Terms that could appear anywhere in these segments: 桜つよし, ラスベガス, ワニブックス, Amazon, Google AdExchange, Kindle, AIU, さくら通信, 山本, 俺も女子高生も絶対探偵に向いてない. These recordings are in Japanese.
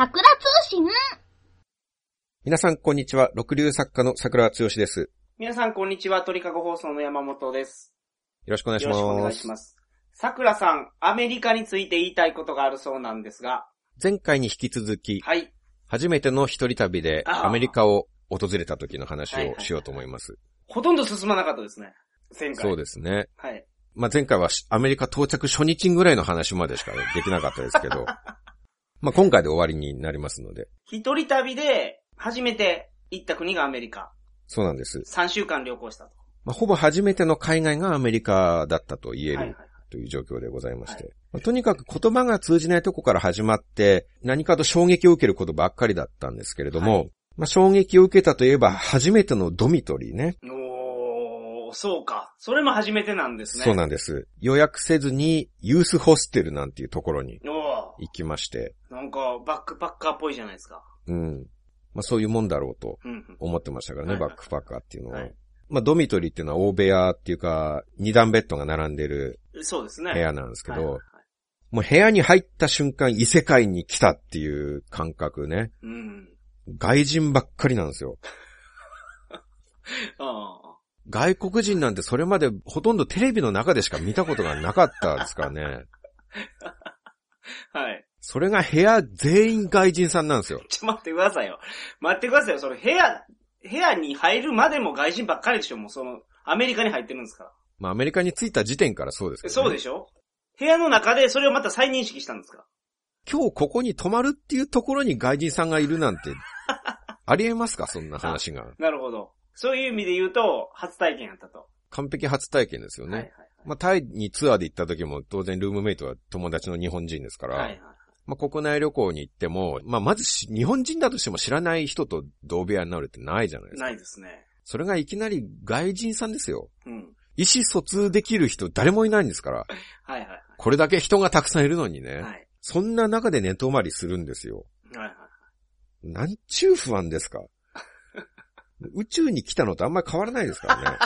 桜通信。皆さんこんにちは、六流作家の桜つよしです。皆さんこんにちは、鳥かご放送の山本です。よろしくお願いします。よろしくお願いします。桜さん、アメリカについて言いたいことがあるそうなんですが、前回に引き続き、はい、初めての一人旅でアメリカを訪れた時の話をしようと思います。はいはいはい、ほとんど進まなかったですね、前回。そうですね。はい。まあ、前回はアメリカ到着初日ぐらいの話までしかできなかったですけどまあ今回で終わりになりますので。一人旅で初めて行った国がアメリカ。そうなんです。3週間旅行したと。まあ、ほぼ初めての海外がアメリカだったと言える、はい、という状況でございまして。はい、まあ、とにかく言葉が通じないとこから始まって何かと衝撃を受けることばっかりだったんですけれども、はい、まあ、衝撃を受けたといえば初めてのドミトリーね。そうか。それも初めてなんですね。そうなんです。予約せずにユースホステルなんていうところに行きまして。なんかバックパッカーっぽいじゃないですか。うん。まあそういうもんだろうと思ってましたからね、うんうん、バックパッカーっていうのは。はいはい、まあドミトリーっていうのは大部屋っていうか、二段ベッドが並んでる部屋なんですけど、そうですね。はいはいはい、もう部屋に入った瞬間異世界に来たっていう感覚ね。うん、外人ばっかりなんですよ。ああ。外国人なんてそれまでほとんどテレビの中でしか見たことがなかったですからね。はい。それが部屋全員外人さんなんですよ。ちょ、待ってくださいよ。待ってくださいよ。それ部屋に入るまでも外人ばっかりでしょ。もうその、アメリカに入ってるんですから。まあアメリカに着いた時点からそうですけど、ね。そうでしょ。部屋の中でそれをまた再認識したんですか。今日ここに泊まるっていうところに外人さんがいるなんて、ありえますか、そんな話が。なるほど。そういう意味で言うと、初体験やったと。完璧初体験ですよね。はいはいはい、まあ、タイにツアーで行った時も、当然ルームメイトは友達の日本人ですから、はいはいはい、まあ、国内旅行に行っても、まあ、まず日本人だとしても知らない人と同部屋になるってないじゃないですか。ないですね。それがいきなり外人さんですよ。うん。意思疎通できる人誰もいないんですから。はいはいはい。これだけ人がたくさんいるのにね。はい。そんな中で寝泊まりするんですよ。はいはいはい。なんちゅう不安ですか。宇宙に来たのとあんまり変わらないですからね。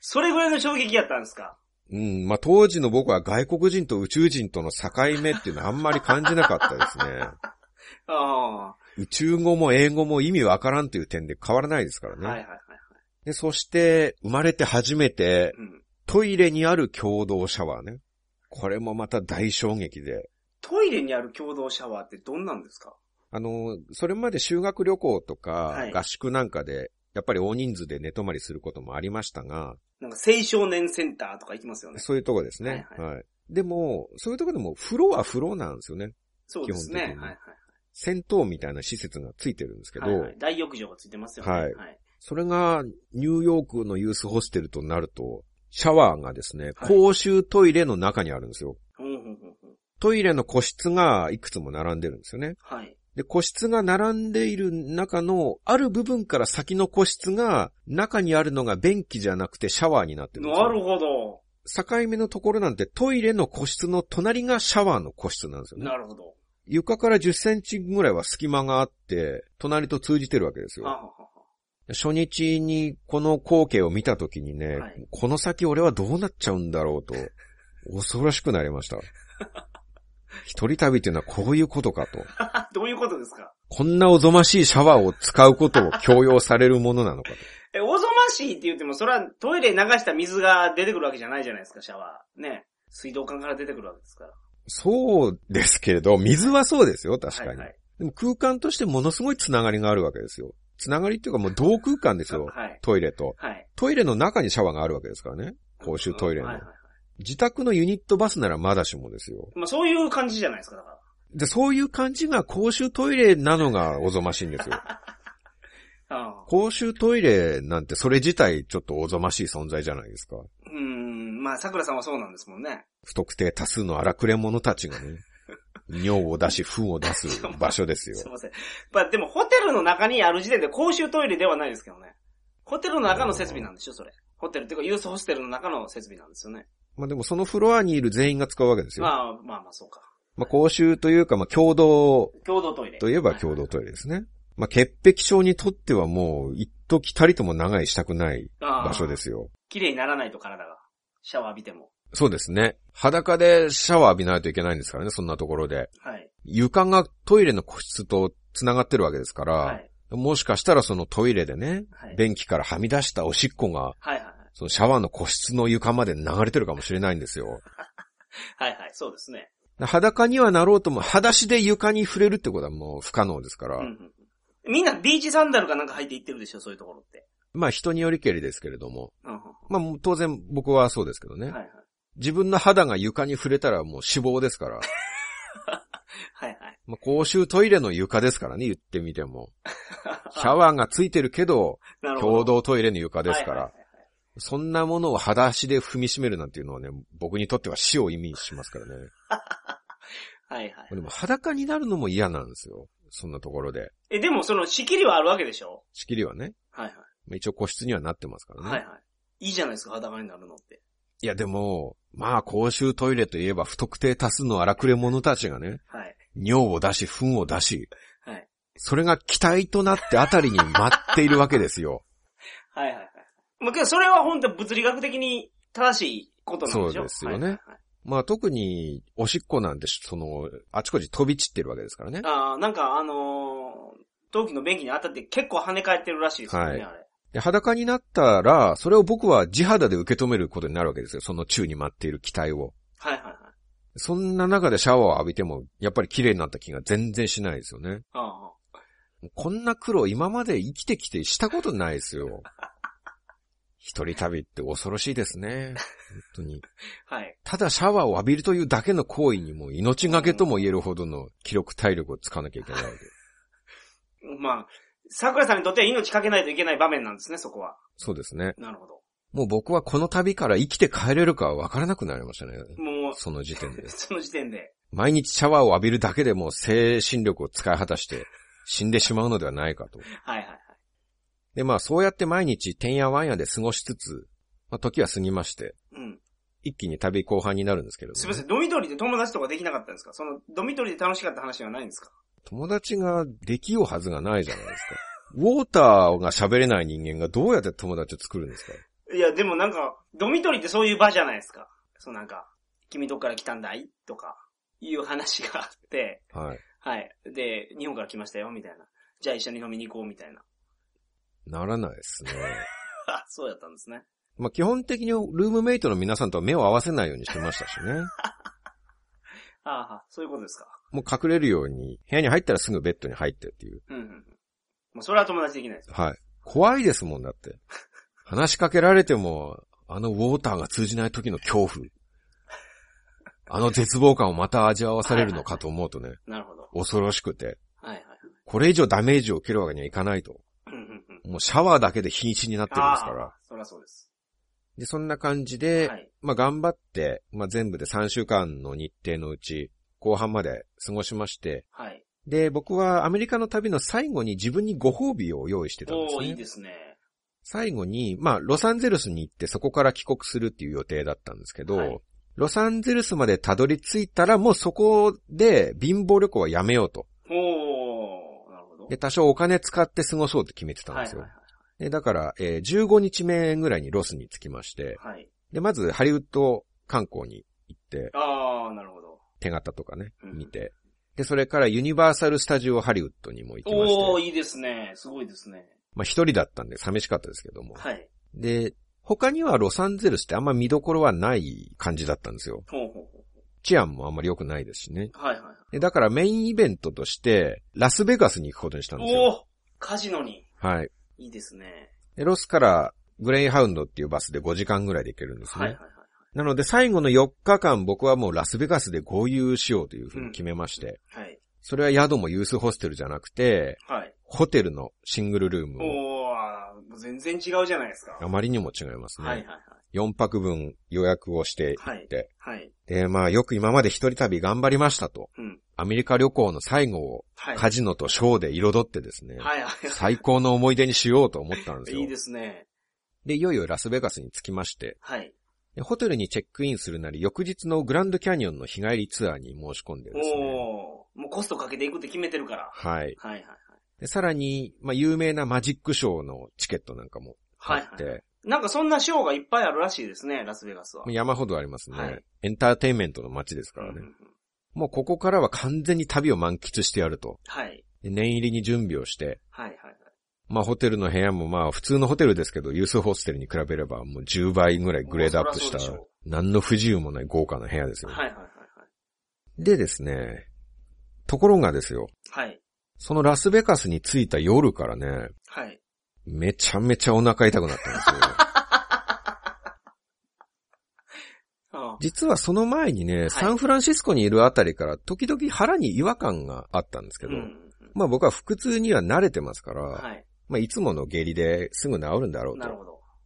それぐらいの衝撃やったんですか。うん、まあ、当時の僕は外国人と宇宙人との境目っていうのはあんまり感じなかったですね。あ、宇宙語も英語も意味わからんという点で変わらないですからね。はいはいはい、はい。で、そして生まれて初めて、うん、トイレにある共同シャワーね。これもまた大衝撃で。トイレにある共同シャワーってどんなんですか。それまで修学旅行とか合宿なんかで、やっぱり大人数で寝泊まりすることもありましたが。なんか青少年センターとか行きますよね。そういうとこですね。はい、はいはい。でも、そういうとこでも風呂は風呂なんですよね。そうですね。基本的に。はいはい。銭湯みたいな施設がついてるんですけど。はいはい、大浴場がついてますよね。はい。はい、それがニューヨークのユースホステルとなると、シャワーがですね、公衆トイレの中にあるんですよ。はい、トイレの個室がいくつも並んでるんですよね。はい。で、個室が並んでいる中の、ある部分から先の個室が、中にあるのが便器じゃなくてシャワーになってるんですよ。なるほど。境目のところなんてトイレの個室の隣がシャワーの個室なんですよね。なるほど。床から10センチぐらいは隙間があって、隣と通じてるわけですよ。ははは。初日にこの光景を見たときにね、はい、この先俺はどうなっちゃうんだろうと、恐ろしくなりました。一人旅っていうのはこういうことかと。どういうことですか。こんなおぞましいシャワーを使うことを強要されるものなのかと。おぞましいって言っても、それはトイレ流した水が出てくるわけじゃないじゃないですか、シャワー。ね。水道管から出てくるわけですから。そうですけれど、水はそうですよ、確かに。はいはい、でも空間としてものすごいつながりがあるわけですよ。つながりっていうかもう同空間ですよ、はい、トイレと、はい。トイレの中にシャワーがあるわけですからね、公衆トイレの。はいはい、自宅のユニットバスならまだしもですよ。まあそういう感じじゃないですか、だから。で、そういう感じが公衆トイレなのがおぞましいんですよ。ああ、公衆トイレなんてそれ自体ちょっとおぞましい存在じゃないですか。まあ桜さんはそうなんですもんね。不特定多数の荒くれ者たちがね、尿を出し糞を出す場所ですよ。すいません。まあでもホテルの中にある時点で公衆トイレではないですけどね。ホテルの中の設備なんでしょ、それ。ホテルっていうかユースホステルの中の設備なんですよね。まあでもそのフロアにいる全員が使うわけですよ。まあまあまあそうか。まあ公衆というかまあ共同トイレといえば共同トイレですね。はいはいはい、まあ潔癖症にとってはもう一時たりとも長居したくない場所ですよ。綺麗にならないと体がシャワー浴びても。そうですね。裸でシャワー浴びないといけないんですからね、そんなところで。はい。床がトイレの個室と繋がってるわけですから、はい、もしかしたらそのトイレでね、はい、便器からはみ出したおしっこが、はいはい、そのシャワーの個室の床まで流れてるかもしれないんですよ。はいはい、そうですね。裸にはなろうとも、裸足で床に触れるってことはもう不可能ですから。うんうん、みんなビーチサンダルかなんか履いていってるでしょ、そういうところって。まあ人によりけりですけれども。うんうん、まあ当然僕はそうですけどね、はいはい。自分の肌が床に触れたらもう死亡ですから。はいはい。まあ、公衆トイレの床ですからね、言ってみても。シャワーがついてるけど、共同トイレの床ですから、はいはいはいはい。そんなものを裸足で踏みしめるなんていうのはね、僕にとっては死を意味しますからね。はいはいはい。でも裸になるのも嫌なんですよ。そんなところで。でもその仕切りはあるわけでしょ？仕切りはね。はいはい。一応個室にはなってますからね。はいはい。いいじゃないですか、裸になるのって。いやでも、まあ公衆トイレといえば不特定多数の荒くれ者たちがね、はい、尿を出し、糞を出し、はい、それが気体となってあたりに舞っているわけですよ。はいはいはい。まあけどそれは本当物理学的に正しいことなんでしょ？そうですよね。はいはいはい、まあ特におしっこなんてそのあちこち飛び散ってるわけですからね。ああ、なんか陶器の便器に当たって結構跳ね返ってるらしいですよね、はい、あれ。裸になったら、それを僕は地肌で受け止めることになるわけですよ。その宙に舞っている気体を。はいはいはい。そんな中でシャワーを浴びても、やっぱり綺麗になった気が全然しないですよね。ああ。こんな苦労今まで生きてきてしたことないですよ。一人旅って恐ろしいですね。本当に。はい。ただシャワーを浴びるというだけの行為にも命がけとも言えるほどの記録体力をつかなきゃいけないわけ。まあ。桜井さんにとっては命かけないといけない場面なんですね、そこは。そうですね。なるほど。もう僕はこの旅から生きて帰れるか分からなくなりましたね。もう。その時点で。その時点で。毎日シャワーを浴びるだけでも精神力を使い果たして死んでしまうのではないかと。はいはいはい。で、まあそうやって毎日てんやわんやで過ごしつつ、まあ時は過ぎまして。うん。一気に旅後半になるんですけれども、ね。すみません、ドミトリーで友達とかできなかったんですか？そのドミトリーで楽しかった話はないんですか？友達ができようはずがないじゃないですか。ウォーターが喋れない人間がどうやって友達を作るんですか？いや、でもなんか、ドミトリーってそういう場じゃないですか。そうなんか、君どっから来たんだいとか、いう話があって、はい。はい。で、日本から来ましたよ、みたいな。じゃあ一緒に飲みに行こう、みたいな。ならないですね。あ、そうやったんですね。まあ、基本的にルームメイトの皆さんとは目を合わせないようにしてましたしね。ああ、そういうことですか。もう隠れるように、部屋に入ったらすぐベッドに入ってっていう。うんうん。もうそれは友達できないです。はい。怖いですもんだって。話しかけられても、あのウォーターが通じない時の恐怖。あの絶望感をまた味わわされるのかと思うとね。はいはいはい、なるほど。恐ろしくて。はいはい。これ以上ダメージを受けるわけにはいかないと。うんうんうん。もうシャワーだけで瀕死になってるんですから。そりゃそうです。で、そんな感じで、はい、まあ頑張って、まあ全部で3週間の日程のうち、後半まで過ごしまして、はい、で僕はアメリカの旅の最後に自分にご褒美を用意してたんですね。おー、いいですね。最後にまあロサンゼルスに行ってそこから帰国するっていう予定だったんですけど、はい、ロサンゼルスまでたどり着いたらもうそこで貧乏旅行はやめようと。おー、なるほど。で多少お金使って過ごそうって決めてたんですよ。はいはいはい、でだから、15日目ぐらいにロスに着きまして、はい、でまずハリウッド観光に行って、あー、なるほど。手形とかね、見て、うん。で、それからユニバーサルスタジオハリウッドにも行きまして。おー、いいですね。すごいですね。まあ、一人だったんで寂しかったですけども。はい。で、他にはロサンゼルスってあんま見どころはない感じだったんですよ。ほうほうほう。治安もあんまり良くないですしね。はいはいはい。で、だからメインイベントとして、ラスベガスに行くことにしたんですよ。おー、カジノに。はい。いいですね。で、ロスからグレイハウンドっていうバスで5時間ぐらいで行けるんですね。はいはい。なので最後の4日間僕はもうラスベガスで豪遊しようというふうに決めまして、うん、はい、それは宿もユースホステルじゃなくて、はい、ホテルのシングルルームを。おー、全然違うじゃないですか。あまりにも違いますね。はいはいはい、4泊分予約をしていって、はいはい、でまあよく今まで一人旅頑張りましたと、うん、アメリカ旅行の最後をカジノとショーで彩ってですね、はいはい、最高の思い出にしようと思ったんですよ。いいですね。でいよいよラスベガスに着きまして、はい、ホテルにチェックインするなり、翌日のグランドキャニオンの日帰りツアーに申し込んでですね。もうコストかけていくって決めてるから。はい。はいはいはい。でさらに、まあ、有名なマジックショーのチケットなんかもあって。はいはい。なんかそんなショーがいっぱいあるらしいですね、ラスベガスは。山ほどありますね。はい、エンターテインメントの街ですからね。うんうん、もうここからは完全に旅を満喫してやると。はい。念入りに準備をして。はいはいはい。まあホテルの部屋もまあ普通のホテルですけど、ユースホステルに比べればもう10倍ぐらいグレードアップした、何の不自由もない豪華な部屋ですよね。はいはいはいはい。でですね、ところがですよ。はい。そのラスベガスに着いた夜からね。はい。めちゃめちゃお腹痛くなったんですよ。実はその前にね、はい、サンフランシスコにいるあたりから時々腹に違和感があったんですけど、うん、まあ僕は腹痛には慣れてますから、はい、まあいつもの下痢ですぐ治るんだろうと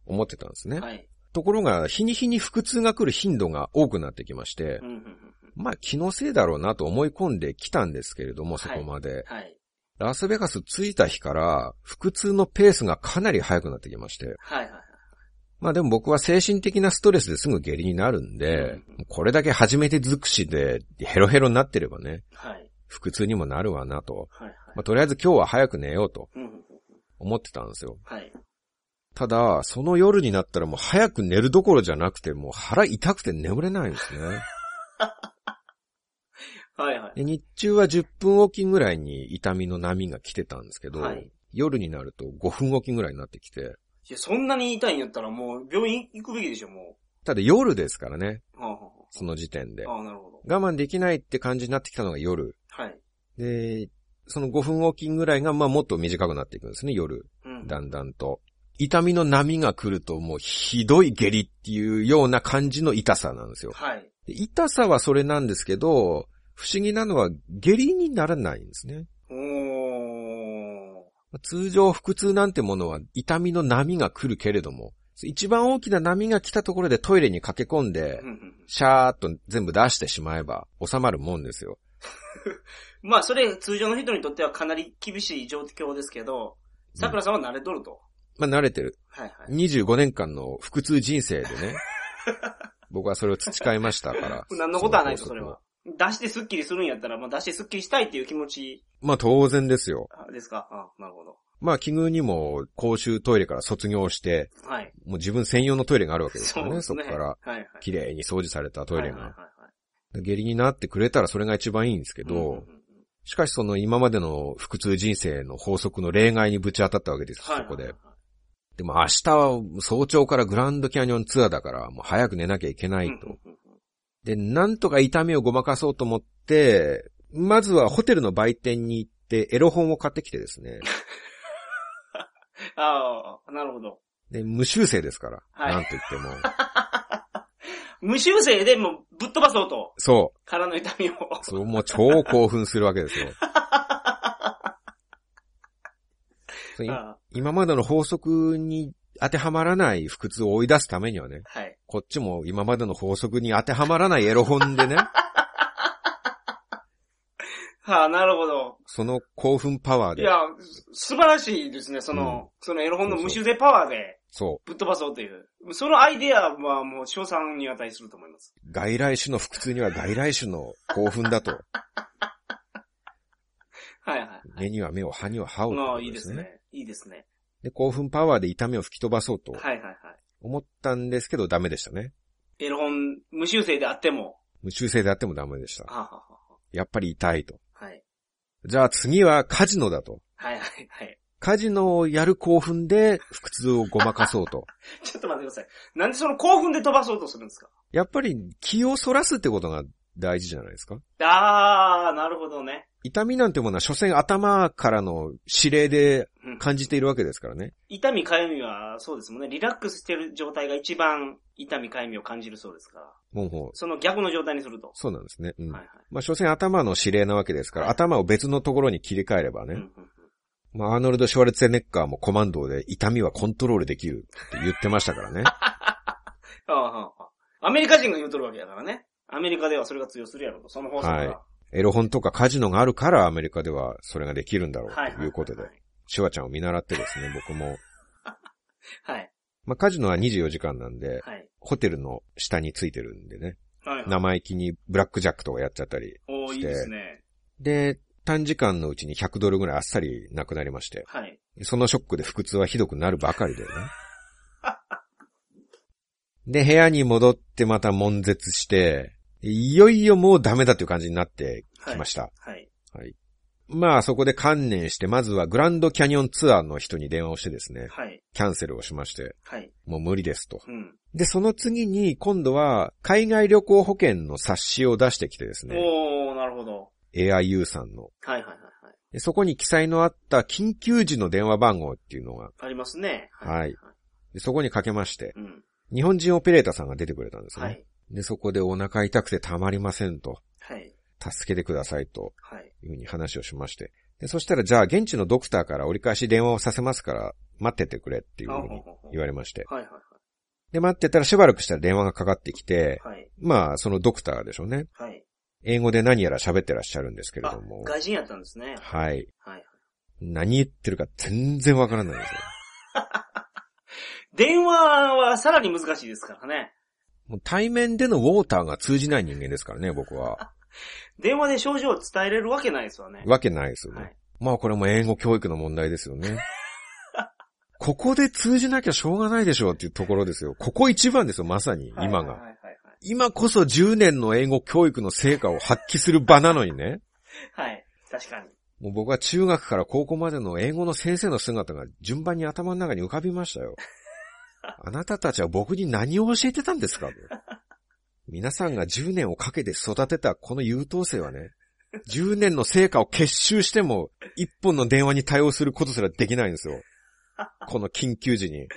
思ってたんですね。はい、ところが日に日に腹痛が来る頻度が多くなってきまして、うんうんうん、まあ気のせいだろうなと思い込んできたんですけれども、そこまで、はいはい、ラスベガス着いた日から腹痛のペースがかなり速くなってきまして、はいはい、まあでも僕は精神的なストレスですぐ下痢になるんで、これだけ初めて尽くしでヘロヘロになってればね、はい、腹痛にもなるわなと、はいはい、まあ、とりあえず今日は早く寝ようと思ってたんですよ、はい、ただその夜になったらもう早く寝るどころじゃなくてもう腹痛くて眠れないんですねはい、はい、で日中は10分おきぐらいに痛みの波が来てたんですけど、はい、夜になると5分おきぐらいになってきて、いや、そんなに痛いんだったらもう病院行くべきでしょ、もう。ただ夜ですからね。はあはあ、その時点で。ああ、なるほど。我慢できないって感じになってきたのが夜。はい。で、その5分おきぐらいが、まあもっと短くなっていくんですね、夜。うん、だんだんと。痛みの波が来るともうひどい下痢っていうような感じの痛さなんですよ。はい。で、痛さはそれなんですけど、不思議なのは下痢にならないんですね。通常腹痛なんてものは痛みの波が来るけれども、一番大きな波が来たところでトイレに駆け込んで、シャーっと全部出してしまえば収まるもんですよまあそれ通常の人にとってはかなり厳しい状況ですけど、桜さんは慣れとると、うん、まあ慣れてる、はいはい、25年間の腹痛人生でね僕はそれを培いましたから何のことはないと、それは出してスッキリするんやったら、まあ出してスッキリしたいっていう気持ち。まあ当然ですよ。ですか。あ、なるほど。まあ奇遇にも公衆トイレから卒業して、はい。もう自分専用のトイレがあるわけですからね。そこから、はいはい、綺麗に掃除されたトイレが、はいはいはいはい、下痢になってくれたらそれが一番いいんですけど、うんうんうん、しかしその今までの腹痛人生の法則の例外にぶち当たったわけです。はいはいはい、そこで。でも明日は早朝からグランドキャニオンツアーだから、もう早く寝なきゃいけないと。うんうんうん、で、なんとか痛みをごまかそうと思って、まずはホテルの売店に行ってエロ本を買ってきてですね。ああ、なるほど。で、無修正ですから。はい。なんと言っても。無修正でもぶっ飛ばそうと。そう。体の痛みを。そう、もう超興奮するわけですよ。今までの法則に当てはまらない腹痛を追い出すためにはね、はい、こっちも今までの法則に当てはまらないエロ本でねはあ、なるほど。その興奮パワーで、いや素晴らしいですね、そのエロ本の無修正パワーでそうぶっ飛ばそうという、そのアイデアはもう賞賛に値すると思います。外来種の腹痛には外来種の興奮だとはいはい、はい、目には目を歯には歯をということですね。ああ、いいですね、いいですね。で、興奮パワーで痛みを吹き飛ばそうと思ったんですけど、ダメでしたね。エロ本、無修正であっても。無修正であってもダメでした。ははは、やっぱり痛いと。はい。じゃあ次はカジノだと。はいはいはい。カジノをやる興奮で腹痛をごまかそうと。ちょっと待ってください。なんでその興奮で飛ばそうとするんですか？やっぱり気をそらすってことが大事じゃないですか。あー、なるほどね。痛みなんてものは所詮頭からの指令で感じているわけですからね、うん、痛みかゆみはそうですもんね。リラックスしてる状態が一番痛みかゆみを感じるそうですから、ほうほう、その逆の状態にすると。そうなんですね、うん、はいはい、まあ所詮頭の指令なわけですから、はい、頭を別のところに切り替えればね、うんうんうん、まあアーノルド・シュワルツェネッガーもコマンドで痛みはコントロールできるって言ってましたからねアメリカ人が言うとるわけだからね。アメリカではそれが通用するやろと、その法則が、はい、エロ本とかカジノがあるからアメリカではそれができるんだろうということで、シュワちゃんを見習ってですね、僕も。はい。まあ、カジノは24時間なんで、はい、ホテルの下についてるんでね、はいはい、生意気にブラックジャックとかやっちゃったりして、おー、いいですね。で、短時間のうちに100ドルぐらいあっさりなくなりまして、はい、そのショックで腹痛はひどくなるばかりだよね。で、部屋に戻ってまた悶絶して、いよいよもうダメだという感じになってきました。はい。はい。はい、まあそこで観念して、まずはグランドキャニオンツアーの人に電話をしてですね。はい。キャンセルをしまして。はい。もう無理ですと。うん。で、その次に今度は海外旅行保険の冊子を出してきてですね。おー、なるほど。AIU さんの。はいはいはい。でそこに記載のあった緊急時の電話番号っていうのが。ありますね。はい。はい、でそこにかけまして。うん。日本人オペレーターさんが出てくれたんですね。はい。で、そこでお腹痛くてたまりませんと。はい。助けてくださいと。はい。いうふうに話をしまして。で、そしたらじゃあ現地のドクターから折り返し電話をさせますから待っててくれっていうふうに言われまして。はいはいはい。で、待ってたらしばらくしたら電話がかかってきて。はい。まあ、そのドクターでしょうね。はい。英語で何やら喋ってらっしゃるんですけれども。あ、外人やったんですね。はい。はい。何言ってるか全然わからないですよ。電話はさらに難しいですからね。もう対面でのウォーターが通じない人間ですからね、僕は。電話で症状を伝えれるわけないですよね。わけないですよね。はい、まあこれも英語教育の問題ですよね。ここで通じなきゃしょうがないでしょうっていうところですよ。ここ一番ですよ、まさに今が。今こそ10年の英語教育の成果を発揮する場なのにね。はい、確かに。もう僕は中学から高校までの英語の先生の姿が順番に頭の中に浮かびましたよ。あなたたちは僕に何を教えてたんですか？皆さんが10年をかけて育てたこの優等生はね、10年の成果を結集しても一本の電話に対応することすらできないんですよ。この緊急時に。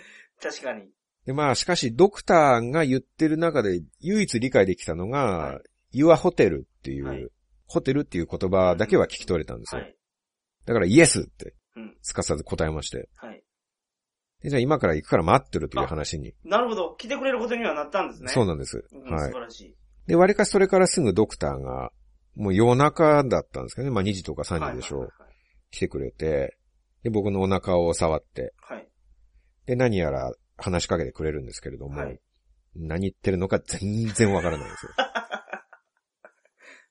確かに。で、まあしかしドクターが言ってる中で唯一理解できたのが、はい、Your Hotel っていう、はい、ホテルっていう言葉だけは聞き取れたんですよ。はい、だからイエスってすかさず答えまして。はいじゃあ今から行くから待ってるという話に。なるほど。来てくれることにはなったんですね。そうなんです。うん、はい。素晴らしい。で、割かしそれからすぐドクターが、もう夜中だったんですけどね。まあ2時とか3時でしょう。はいはいはい、来てくれて、で、僕のお腹を触って、はい。で、何やら話しかけてくれるんですけれども、はい、何言ってるのか全然わからないですよ。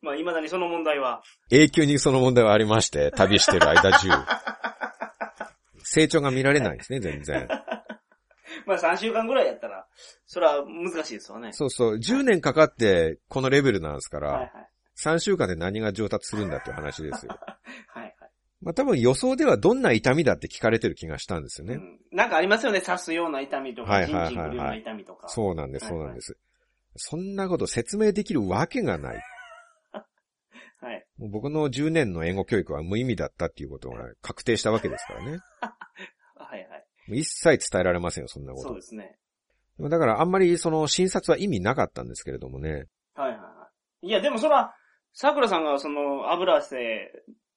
まあ未だにその問題は。永久にその問題はありまして、旅してる間中。成長が見られないですね、全然。まあ3週間ぐらいやったら、それは難しいですわね。そうそう、10年かかってこのレベルなんですから、はいはい、3週間で何が上達するんだっていう話ですよ。はいはい。まあ多分予想ではどんな痛みだって聞かれてる気がしたんですよね。うん、なんかありますよね、刺すような痛みとか、チンチンくるような痛みとか。そうなんです、そうなんです。はいはい、そんなこと説明できるわけがない。はい、もう僕の10年の英語教育は無意味だったっていうことが確定したわけですからね。はいはい。一切伝えられませんよ、そんなこと。そうですね。だからあんまりその診察は意味なかったんですけれどもね。はいはいはい。いやでもそら、桜さんがその油汗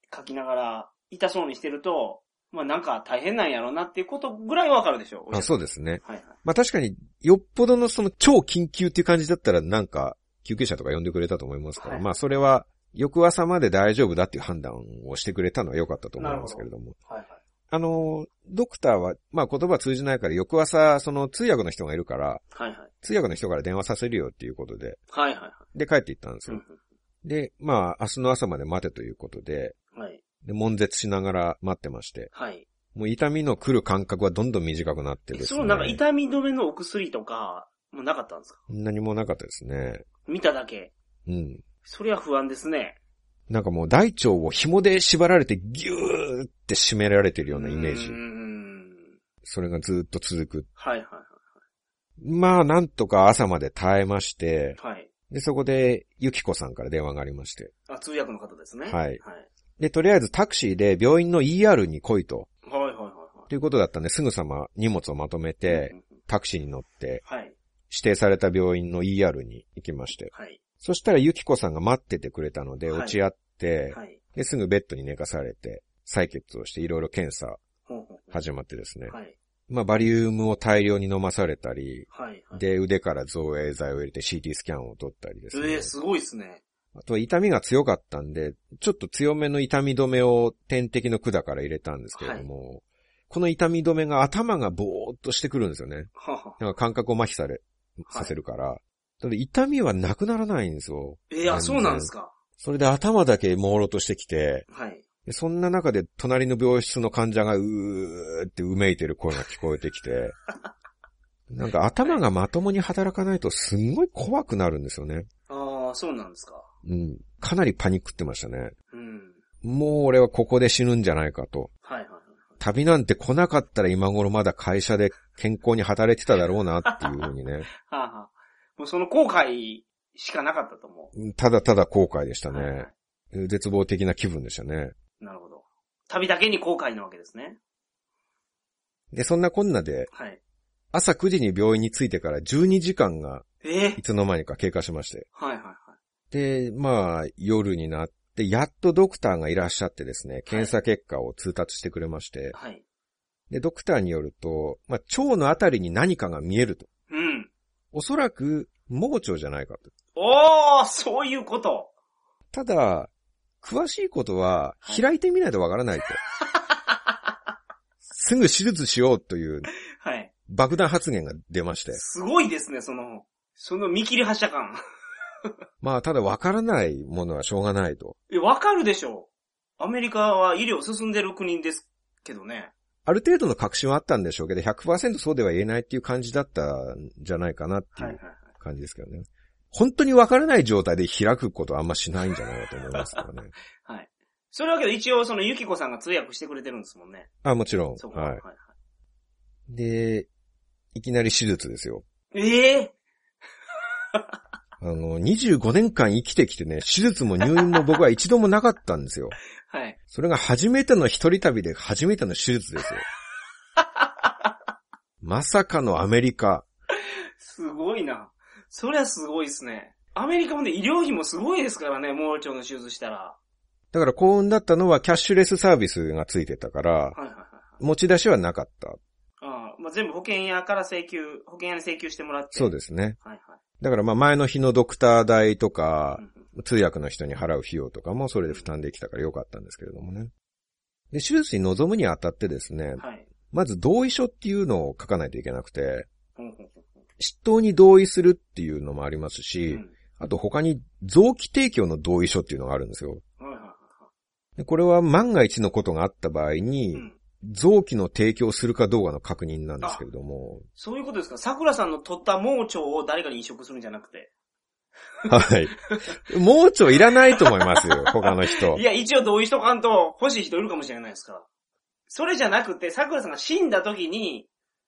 かきながら痛そうにしてると、まあなんか大変なんやろうなっていうことぐらいわかるでしょう。あ、そうですね。はいはい。まあ確かによっぽどのその超緊急っていう感じだったらなんか救急車とか呼んでくれたと思いますから、はい、まあそれは翌朝まで大丈夫だっていう判断をしてくれたのは良かったと思いますけれども。はいはい、ドクターは、まあ言葉は通じないから翌朝、その通訳の人がいるから、はいはい、通訳の人から電話させるよっていうことで、はいはいはい、で帰って行ったんですよ。うん、で、まあ明日の朝まで待てということで、はい、で悶絶しながら待ってまして、はい、もう痛みの来る間隔はどんどん短くなってですね。そう、なんか痛み止めのお薬とかもなかったんですか？何もなかったですね。見ただけ。うん。そりゃ不安ですね。なんかもう大腸を紐で縛られてギューって締められてるようなイメージ。それがずっと続く。はいはいはい。まあなんとか朝まで耐えまして。はい。で、そこでゆきこさんから電話がありまして。あ、通訳の方ですね。はい。はい。で、とりあえずタクシーで病院の ER に来いと。はいはいはい、はい。ということだったんで、すぐさま荷物をまとめて、タクシーに乗って、はい。指定された病院の ER に行きまして。はい。そしたらゆきこさんが待っててくれたので落ち合って、はいはい、ですぐベッドに寝かされて採血をしていろいろ検査始まってですね、はい、まあバリウムを大量に飲まされたり、はいはい、で腕から造影剤を入れて CT スキャンを取ったりですね、すごいですね。あと痛みが強かったんでちょっと強めの痛み止めを点滴の管から入れたんですけれども、はい、この痛み止めが頭がぼーっとしてくるんですよね。なんか感覚を麻痺させるから。はい、痛みはなくならないんですよ。そうなんですか。それで頭だけ朦朧としてきて、はい。そんな中で隣の病室の患者がうーってうめいてる声が聞こえてきて、なんか頭がまともに働かないとすんごい怖くなるんですよね。ああ、ああ、そうなんですか。うん。かなりパニックってましたね。うん。もう俺はここで死ぬんじゃないかと。はいはい。旅なんて来なかったら今頃まだ会社で健康に働いてただろうなっていう風にね。はあはあ、もうその後悔しかなかったと思う。ただただ後悔でしたね。はいはい、絶望的な気分でしたね。なるほど。旅だけに後悔なわけですね。で、そんなこんなで、はい、朝9時に病院に着いてから12時間がいつの間にか経過しまして。はいはいはい。で、まあ夜になって、で、やっとドクターがいらっしゃってですね、検査結果を通達してくれまして、はい、で、ドクターによると、まあ、腸のあたりに何かが見えると。うん。おそらく、盲腸じゃないかと。おー、そういうこと。ただ、詳しいことは、開いてみないとわからないと。はい、すぐ手術しようという、爆弾発言が出まして。はい、すごいですね、その見切り発車感。まあ、ただ分からないものはしょうがないと。分かるでしょう。アメリカは医療進んでる国ですけどね。ある程度の確信はあったんでしょうけど、100% そうでは言えないっていう感じだったんじゃないかなっていう感じですけどね。はいはいはい、本当に分からない状態で開くことはあんましないんじゃないかと思いますからね。はい。それはけど一応そのユキコさんが通訳してくれてるんですもんね。あ、もちろん。そこは、はい、はいはい。で、いきなり手術ですよ。25年間生きてきてね、手術も入院も僕は一度もなかったんですよ。はい。それが初めての一人旅で初めての手術ですよ。まさかのアメリカ。すごいな。そりゃすごいですね。アメリカもね、医療費もすごいですからね、盲腸の手術したら。だから幸運だったのはキャッシュレスサービスがついてたから、はいはいはい、持ち出しはなかった。ああ、まあ、全部保険屋に請求してもらって。そうですね。はいはい。だからまあ前の日のドクター代とか、通訳の人に払う費用とかもそれで負担できたから良かったんですけれどもね。で、手術に臨むにあたってですね、はい、まず同意書っていうのを書かないといけなくて、執刀に同意するっていうのもありますし、うん、あと他に臓器提供の同意書っていうのがあるんですよ。で、これは万が一のことがあった場合に、うん、臓器の提供するかどうかの確認なんですけれども。そういうことですか。桜さんの取った盲腸を誰かに移植するんじゃなくて。はい。盲腸いらないと思いますよ、他の人。いや、一応同意しとかんと欲しい人いるかもしれないですから。それじゃなくて、桜さんが死んだ時に、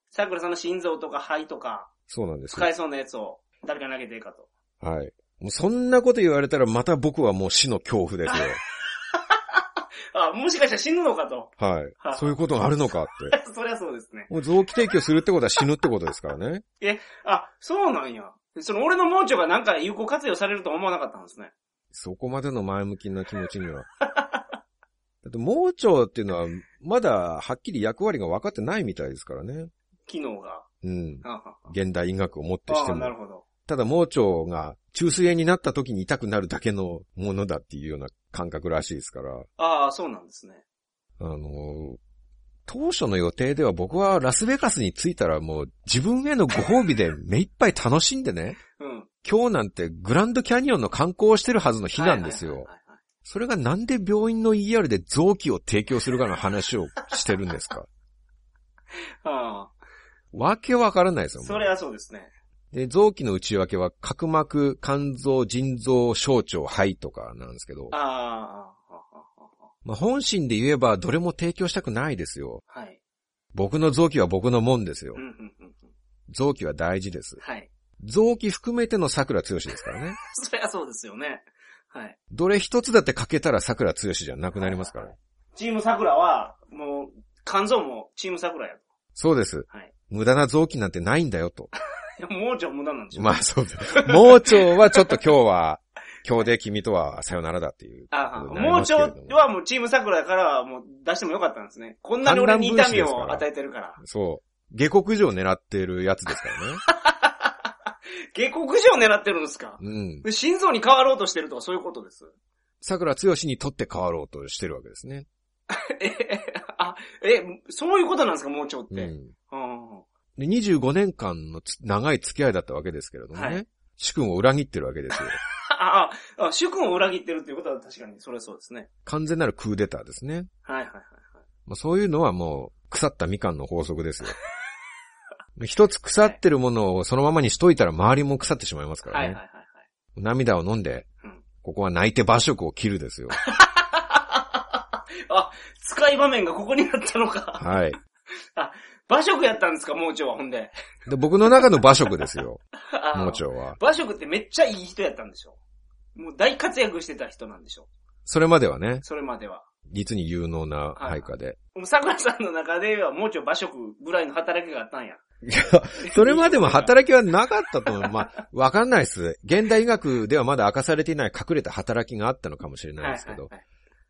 桜さんの心臓とか肺とか、そうなんです。使えそうなやつを誰か投げていいかと。はい。もうそんなこと言われたらまた僕はもう死の恐怖ですよ。あ、もしかしたら死ぬのかと。はい。はあ、そういうことがあるのかって。そりゃそうですね。もう臓器提供するってことは死ぬってことですからね。そうなんや。俺の盲腸がなんか有効活用されるとは思わなかったんですね。そこまでの前向きな気持ちには。だって盲腸っていうのはまだはっきり役割が分かってないみたいですからね。機能が。うん。ははは現代医学をもってしても。なるほど。ただ盲腸が虫垂炎になった時に痛くなるだけのものだっていうような感覚らしいですから。ああ、そうなんですね。当初の予定では僕はラスベガスに着いたらもう自分へのご褒美で目いっぱい楽しんでね。うん。今日なんてグランドキャニオンの観光をしてるはずの日なんですよ。はいはいはいはい、それがなんで病院の ER で臓器を提供するかの話をしてるんですか。ああ。わけわからないですよ。それはそうですね。で、臓器の内訳は、角膜、肝臓、腎臓、小腸、肺とかなんですけど。まあ、本心で言えば、どれも提供したくないですよ。はい。僕の臓器は僕のもんですよ。うんうんうん、臓器は大事です。はい。臓器含めての桜強しですからね。そりゃそうですよね。はい。どれ一つだって欠けたら桜強しじゃなくなりますから、ねはいはい。チーム桜は、もう、肝臓もチーム桜やと。そうです。はい。無駄な臓器なんてないんだよと。盲腸無駄なんでしょ。まあそうです。盲腸はちょっと今日で君とはさよならだっていう。ああ、盲腸はもうチーム桜だからもう出してもよかったんですね。こんなに俺に痛みを与えてるから。そう。下克上狙ってるやつですからね。下克上狙ってるんですか。うん。心臓に変わろうとしてるとかそういうことです。桜強しにとって変わろうとしてるわけですね。そういうことなんですか、盲腸って。うん。あで25年間の長い付き合いだったわけですけれどもね、はい、主君を裏切ってるわけですよ。主君を裏切ってるっていうことは確かにそれはそうですね。完全なるクーデターですね。はいはいはい、はい。まあ、そういうのはもう腐ったみかんの法則ですよ。一つ腐ってるものをそのままにしといたら周りも腐ってしまいますからね。はいはいはい、はい。涙を飲んで、うん、ここは泣いて馬食を切るですよ。あ、使い場面がここになったのか。はい。あ、馬食やったんですか、盲腸は、ほんで。で、僕の中の馬食ですよ。盲腸は。馬食ってめっちゃいい人やったんでしょ。もう大活躍してた人なんでしょ。それまではね。それまでは。実に有能な配下で。桜さんの中では盲腸馬食ぐらいの働きがあったんや。いや、それまでも働きはなかったと、まあ、わかんないです。現代医学ではまだ明かされていない隠れた働きがあったのかもしれないですけど、はいはいはい、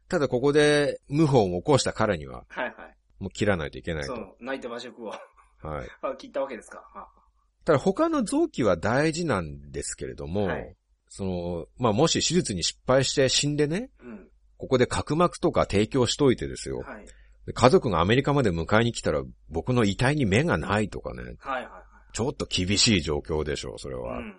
ただここで謀反を起こしたからには、はいはい、もう切らないといけないと。そう、泣いて馬食を。はい。切ったわけですか。ただ他の臓器は大事なんですけれども、はい、その、まあ、もし手術に失敗して死んでね、うん、ここで角膜とか提供しといてですよ。はい、家族がアメリカまで迎えに来たら僕の遺体に目がないとかね、はいはいはい、ちょっと厳しい状況でしょう、それは、うん、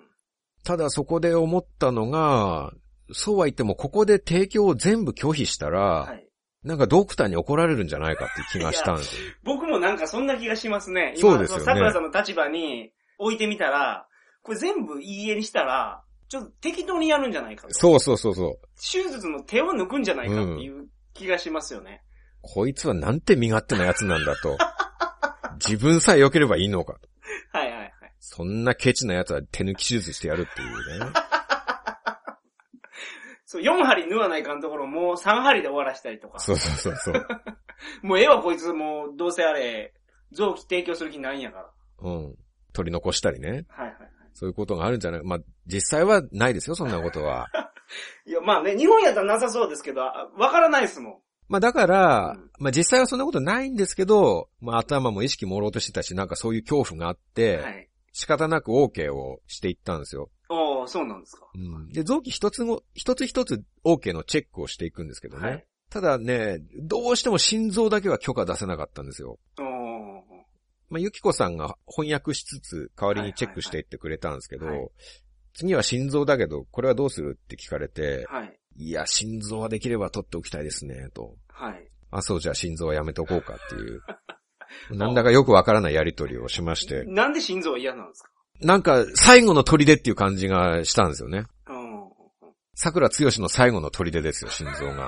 ただそこで思ったのが、そうは言ってもここで提供を全部拒否したら、はい、なんかドクターに怒られるんじゃないかって気がしたんですよ。僕もなんかそんな気がしますね。今そうですよね。桜さんの立場に置いてみたら、これ全部いい絵にしたらちょっと適当にやるんじゃないかと。そうそうそうそう。手術の手を抜くんじゃないかっていう気がしますよね、うん、こいつはなんて身勝手なやつなんだと。自分さえ良ければいいのかと。はいはいはい。そんなケチなやつは手抜き手術してやるっていうね。そう、4針縫わないかのところもう3針で終わらしたりとか。そうそうそうそう。もう絵はこいつもうどうせあれ、臓器提供する気ないんやから。うん。取り残したりね。はいはいはい。そういうことがあるんじゃない。まあ、実際はないですよ、そんなことは。いや、まあね、日本やったらなさそうですけど、わからないですもん。まあだから、まあ実際はそんなことないんですけど、まあ頭も意識朦朧としてたし、なんかそういう恐怖があって、はい、仕方なく OK をしていったんですよ。ああ、そうなんですか。うん。で、臓器一つ OK のチェックをしていくんですけどね。はい、ただね、どうしても心臓だけは許可出せなかったんですよ。おー。まあゆきこさんが翻訳しつつ代わりにチェックしていってくれたんですけど、はいはいはい、次は心臓だけど、これはどうするって聞かれて、はい。いや、心臓はできれば取っておきたいですね、と。はい。あ、そう、じゃあ心臓はやめとこうかっていう。なんだかよくわからないやりとりをしまして。なんで心臓は嫌なんですか？なんか、最後の砦っていう感じがしたんですよね。うん。桜剛の最後の砦ですよ、心臓が。うん。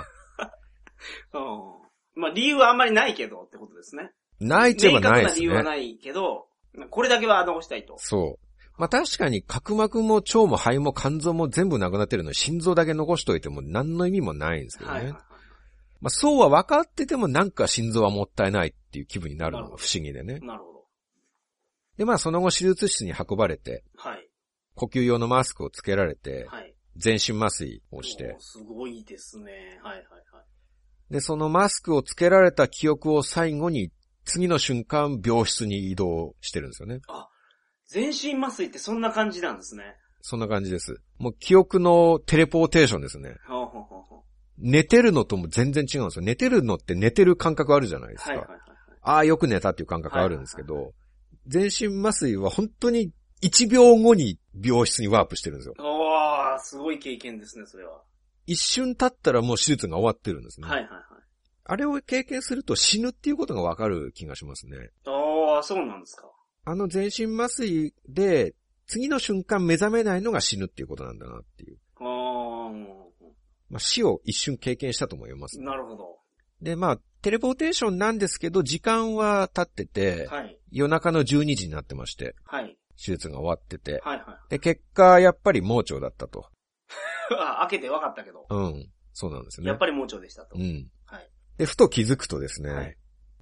まあ、理由はあんまりないけどってことですね。ないっちゃえばないですね。明確な理由はないけど、これだけは直したいと。そう。まあ確かに角膜も腸も肺も肝臓も全部なくなってるのに心臓だけ残しといても何の意味もないんですけどね、はいはいはい、まあ、そうは分かっててもなんか心臓はもったいないっていう気分になるのが不思議でね。なるほど。でまあその後手術室に運ばれて、はい、呼吸用のマスクをつけられて、はい、全身麻酔をしてすごいですね、はいはいはい。でそのマスクをつけられた記憶を最後に次の瞬間病室に移動してるんですよね。あ、全身麻酔ってそんな感じなんですね。そんな感じです。もう記憶のテレポーテーションですね。ほうほうほうほう。寝てるのとも全然違うんですよ。寝てるのって寝てる感覚あるじゃないですか。はいはいはいはい、ああ、よく寝たっていう感覚あるんですけど、はいはいはい、全身麻酔は本当に1秒後に病室にワープしてるんですよ。おー、すごい経験ですね、それは。一瞬経ったらもう手術が終わってるんですね。はいはいはい。あれを経験すると死ぬっていうことがわかる気がしますね。ああ、そうなんですか。あの全身麻酔で次の瞬間目覚めないのが死ぬっていうことなんだなっていう。まあ、死を一瞬経験したとも言えます、ね。なるほど。でまあテレポーテーションなんですけど時間は経ってて、はい、夜中の12時になってまして、はい、手術が終わってて、はいはい、で結果やっぱり盲腸だったと。あ、開けて分かったけど。うん、そうなんですね。やっぱり盲腸でしたと。うん。はい。でふと気づくとですね、はい、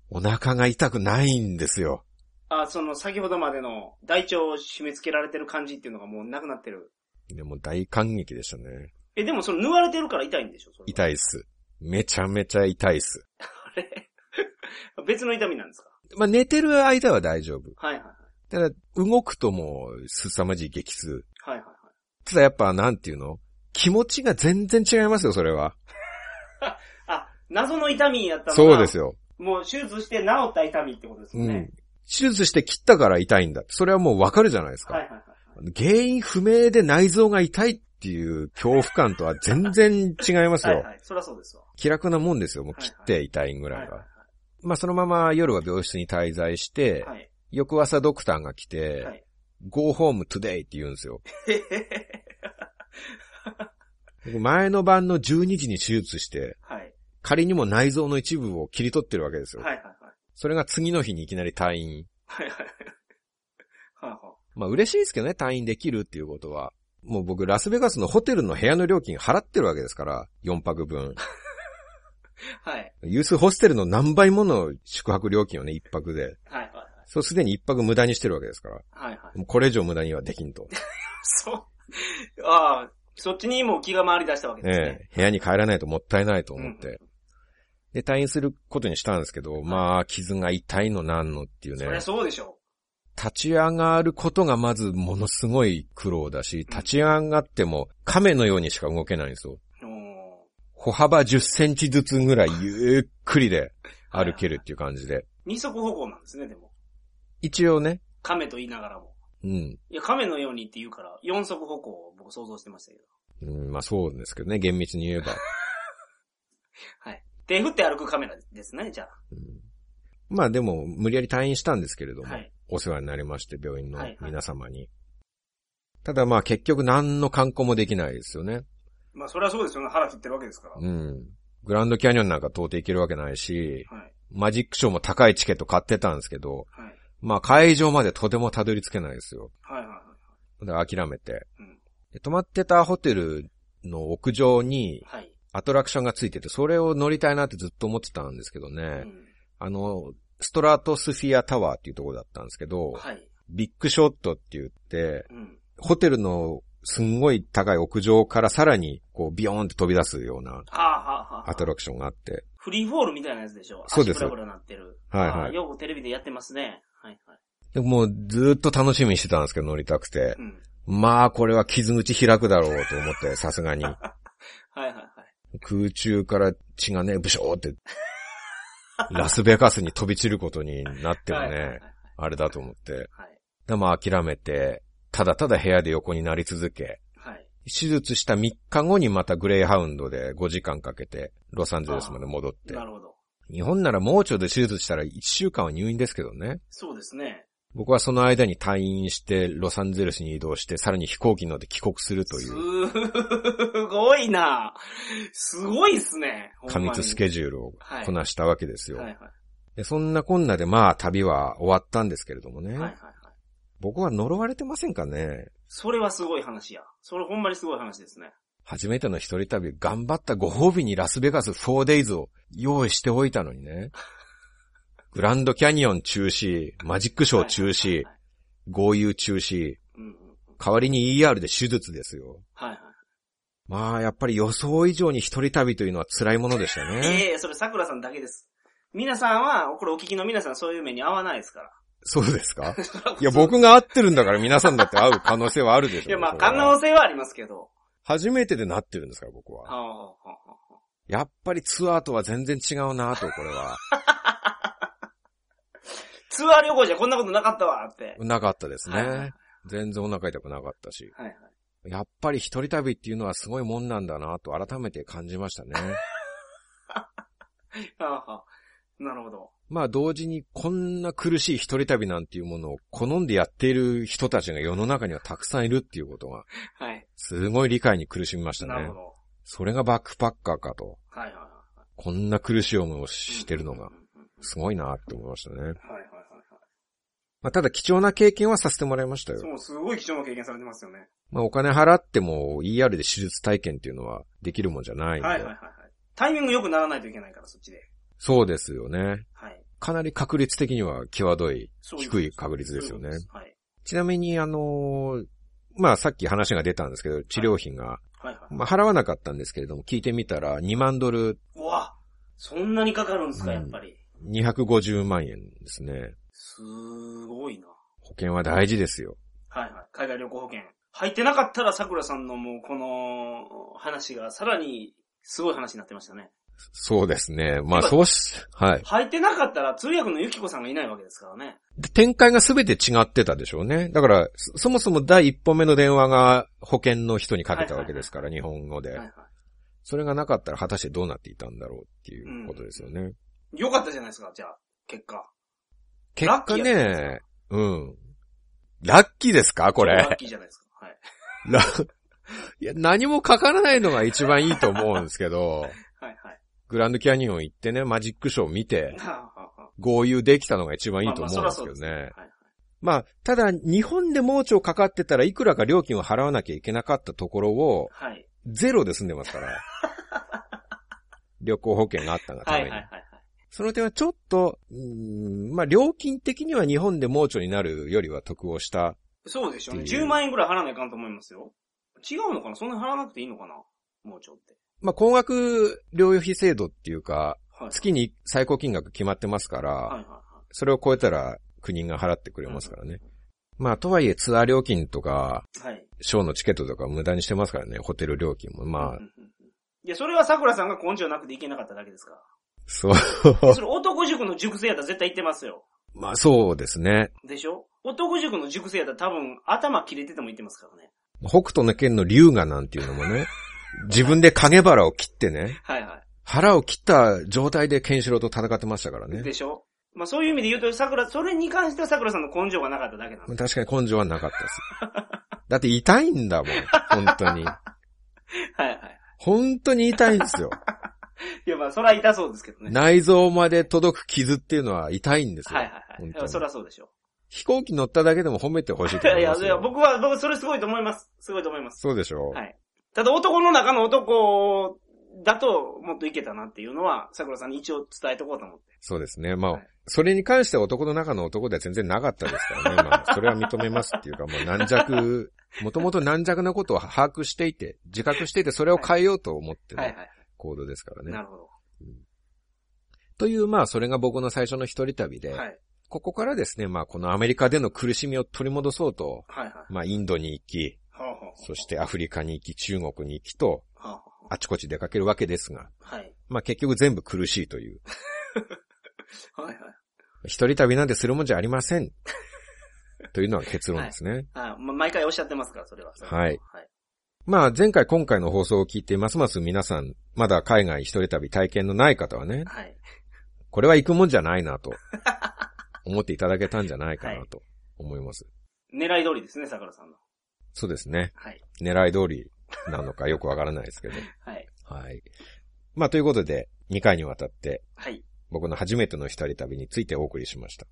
お腹が痛くないんですよ。あ、その先ほどまでの大腸を締め付けられてる感じっていうのがもうなくなってる。でも大感激でしたね。え、でもその縫われてるから痛いんでしょ？それ痛いっす。めちゃめちゃ痛いっす。あれ別の痛みなんですか？まあ、寝てる間は大丈夫。はいはいはい。ただ動くともう凄まじい激痛。はいはいはい。ただやっぱなんていうの？気持ちが全然違いますよ、それは。あ、謎の痛みやったのが。そうですよ。もう手術して治った痛みってことですよね。うん、手術して切ったから痛いんだ。それはもうわかるじゃないですか、はいはいはい。原因不明で内臓が痛いっていう恐怖感とは全然違いますよ。はいはい、そりゃそうですわ。気楽なもんですよ。もう切って痛いぐらいは。はいはいはい、まあそのまま夜は病室に滞在して、はい、翌朝ドクターが来て、はい、Go home today って言うんですよ。僕前の晩の12時に手術して、はい、仮にも内臓の一部を切り取ってるわけですよ。はいはいはい、それが次の日にいきなり退院。はいはいはい。まあ嬉しいですけどね、退院できるっていうことは。もう僕ラスベガスのホテルの部屋の料金払ってるわけですから、4泊分。はい。ユースホステルの何倍もの宿泊料金をね、1泊で。はいはいはい。そうすでに1泊無駄にしてるわけですから。はいはい。もうこれ以上無駄にはできんと。そう。ああ、そっちにも気が回り出したわけですね。ねえ、部屋に帰らないともったいないと思って。うんうん、で、退院することにしたんですけど、まあ、傷が痛いのなんのっていうね。そりゃそうでしょう。立ち上がることがまずものすごい苦労だし、立ち上がっても亀のようにしか動けないんですよ。歩幅10センチずつぐらいゆっくりで歩けるっていう感じで。はいはいはい、二足歩行なんですね、でも。一応ね。亀と言いながらも。うん。いや、亀のようにって言うから、四足歩行を僕想像してましたけど。うん、まあそうですけどね、厳密に言えば。はい。手振って歩くカメラですね、じゃあ。うん、まあでも、無理やり退院したんですけれども、はい、お世話になりまして、病院の皆様に。はいはい、ただまあ結局何の観光もできないですよね。まあそれはそうですよね。腹切ってるわけですから。うん。グランドキャニオンなんか到底行けるわけないし、はい、マジックショーも高いチケット買ってたんですけど、はい、まあ会場までとてもたどり着けないですよ。はいはいはい。だから諦めて、うんで。泊まってたホテルの屋上にアトラクションがついてて、それを乗りたいなってずっと思ってたんですけどね。うん、ストラトスフィアタワーっていうところだったんですけど、はい、ビッグショットって言って、うん、ホテルのすんごい高い屋上からさらにこうビヨーンって飛び出すようなアトラクションがあって。フリーフォールみたいなやつでしょ。そうです。足ブラブラなってる。はいはい。よくテレビでやってますね。はいはい。でもうずーっと楽しみにしてたんですけど乗りたくて。うん、まあこれは傷口開くだろうと思ってさすがに。はいはいはい。空中から血がねブショーってラスベガスに飛び散ることになってもね、はいはいはいはい、あれだと思って。はい。でまあ諦めて。ただただ部屋で横になり続け、はい、手術した3日後にまたグレイハウンドで5時間かけてロサンゼルスまで戻って。なるほど。日本なら盲腸で手術したら1週間は入院ですけどね。そうですね。僕はその間に退院してロサンゼルスに移動してさらに飛行機乗って帰国するという。すごいな。すごいっすね。過密スケジュールをこなしたわけですよ。はいはいはい、でそんなこんなでまあ旅は終わったんですけれどもね。はいはい僕は呪われてませんかね。それはすごい話や。それほんまにすごい話ですね。初めての一人旅、頑張ったご褒美にラスベガス 4days を用意しておいたのにね。グランドキャニオン中止、マジックショー中止、はいはいはい、豪遊中止、うんうんうん、代わりに ER で手術ですよ。はいはい。まあやっぱり予想以上に一人旅というのは辛いものでしたね。それ桜さんだけです。皆さんはこれお聞きの皆さんそういう目に遭わないですから。そうですかいや、僕が合ってるんだから皆さんだって合う可能性はあるでしょう。いや、まあ可能性はありますけど。初めてでなってるんですから、僕は。やっぱりツアーとは全然違うなと、これは。ツアー旅行じゃこんなことなかったわって。なかったですね。はい、全然お腹痛くなかったし、はいはい。やっぱり一人旅っていうのはすごいもんなんだなと改めて感じましたね。なるほど。まあ同時にこんな苦しい一人旅なんていうものを好んでやっている人たちが世の中にはたくさんいるっていうことが、はい。すごい理解に苦しみましたね。なるほど。それがバックパッカーかと。はいはいはい。こんな苦しい思いをしてるのが、すごいなって思いましたね。はいはいはい。まあただ貴重な経験はさせてもらいましたよ。そう、すごい貴重な経験されてますよね。まあお金払っても ER で手術体験っていうのはできるもんじゃないんで。はいはいはい。タイミング良くならないといけないから、そっちで。そうですよね。はい。かなり確率的には際どい、低い確率ですよね。はい。ちなみにまあ、さっき話が出たんですけど、治療費が、はいはいはい、まあ、払わなかったんですけれども、聞いてみたら2万ドル。うわ、そんなにかかるんですか、やっぱり。250万円ですね。すごいな。保険は大事ですよ。はいはい。海外旅行保険。入ってなかったら桜さんのもうこの話がさらにすごい話になってましたね。そうですね。まあ、はい。入ってなかったら通訳のゆきこさんがいないわけですからね。展開が全て違ってたでしょうね。だから、そもそも第一歩目の電話が保険の人にかけたわけですから、はいはいはい、日本語で、はいはい。それがなかったら果たしてどうなっていたんだろうっていうことですよね。うん、よかったじゃないですか、じゃあ、結果。結果ね、うん。ラッキーですかこれ。ラッキーじゃないですか。はい。いや、何もかからないのが一番いいと思うんですけど、はいはい、グランドキャニオン行ってね、マジックショー見て、合流できたのが一番いいと思うんですけどね。まあ、まあまあ、ただ、日本で盲腸かかってたらいくらか料金を払わなきゃいけなかったところを、はい、ゼロで済んでますから。旅行保険があったがために。はいはいはいはい、その点はちょっと、まあ、料金的には日本で盲腸になるよりは得をした。そうでしょうね。10万円ぐらい払わないかんと思いますよ。違うのかな？そんなに払わなくていいのかな？盲腸って。まあ、高額療養費制度っていうか、はいはい、月に最高金額決まってますから、はいはいはい、それを超えたら、国が払ってくれますからね、うんうんうん。まあ、とはいえツアー料金とか、はい、ショーのチケットとか無駄にしてますからね、ホテル料金も。まあ。うんうんうん、いや、それは桜さんが根性なくて行けなかっただけですから。そう。それ男塾の塾生やったら絶対行ってますよ。まあ、そうですね。でしょ？男塾の塾生やったら多分頭切れてても行ってますからね。北斗の拳の龍河なんていうのもね、自分で影腹を切ってね、はいはい、腹を切った状態でケンシロウと戦ってましたからね。でしょ？まあそういう意味で言うと、それに関しては桜さんの根性がなかっただけなの。確かに根性はなかったです。だって痛いんだもん、本当に。はいはい。本当に痛いんですよ。いやまあそれは痛そうですけどね。内臓まで届く傷っていうのは痛いんですよ。はいはいはい。そりゃそうでしょう。飛行機乗っただけでも褒めてほしいと思いますよ。いや僕それすごいと思います。すごいと思います。そうでしょう。はい。ただ男の中の男だともっといけたなっていうのは桜さんに一応伝えておこうと思って。そうですね。まあ、はい、それに関しては男の中の男では全然なかったですからね。まあそれは認めますっていうか、もうもともと軟弱なことを把握していて、自覚していて、それを変えようと思っての、はいはいはい、行動ですからね。なるほど。うん、というまあそれが僕の最初の一人旅で、はい、ここからですね、まあこのアメリカでの苦しみを取り戻そうと、はいはい、まあインドに行き、はあはあはあ、そしてアフリカに行き、中国に行きと。はあはああちこち出かけるわけですが、はい、まあ結局全部苦しいという。はいはい。一人旅なんてするもんじゃありません。というのは結論ですね。はい、あ、まあ、毎回おっしゃってますから、それは。はい。はい、まあ前回今回の放送を聞いてますます皆さんまだ海外一人旅体験のない方はね、はい、これは行くもんじゃないなと思っていただけたんじゃないかなと思います。はい、狙い通りですね、桜さんの。そうですね。はい、狙い通り。なのかよくわからないですけど。はい。はい。まあということで、2回にわたって、はい。僕の初めての一人旅についてお送りしました。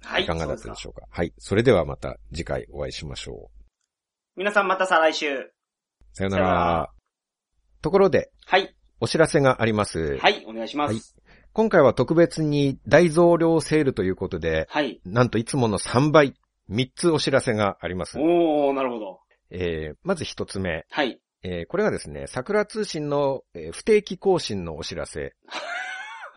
はい。いかがだったでしょうか。はい。それではまた次回お会いしましょう。皆さんまた再来週。さよなら。ところで、はい。お知らせがあります。はい、お願いします。はい、今回は特別に大増量セールということで、はい。なんといつもの3倍、3つお知らせがあります。おー、なるほど。まず一つ目。はい。これはですね、桜通信の、不定期更新のお知らせ。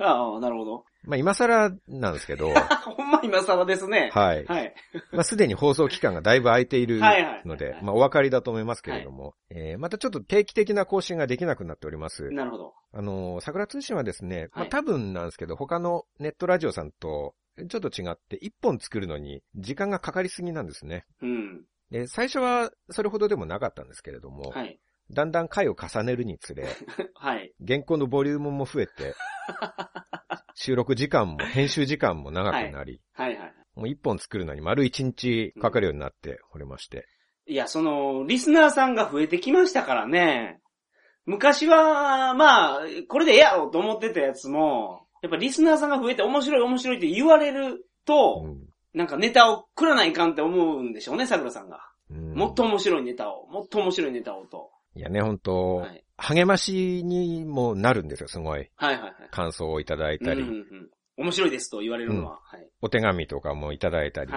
ああ、なるほど。まあ、今更なんですけど。ほんま今更ですね。はい。はい。まあ、すでに放送期間がだいぶ空いているので、まあ、お分かりだと思いますけれども、はい、またちょっと定期的な更新ができなくなっております。なるほど。桜通信はですね、まあ、多分なんですけど、他のネットラジオさんとちょっと違って、一本作るのに時間がかかりすぎなんですね。うん。最初はそれほどでもなかったんですけれども、はい、だんだん回を重ねるにつれ、はい、原稿のボリュームも増えて、収録時間も編集時間も長くなり、はいはいはい、もう一本作るのに丸一日かかるようになっておりまして、うん、いやそのリスナーさんが増えてきましたからね。昔はまあこれでええやろと思ってたやつも、やっぱリスナーさんが増えて面白いって言われると。うん、なんかネタを食らないかんって思うんでしょうね、桜さんが。もっと面白いネタを、もっと面白いネタをと。いやね、本当、はい、励ましにもなるんですよ、すごい。はいはいはい。感想をいただいたり。うんうんうん、面白いですと言われるのは、うん。はい。お手紙とかもいただいたり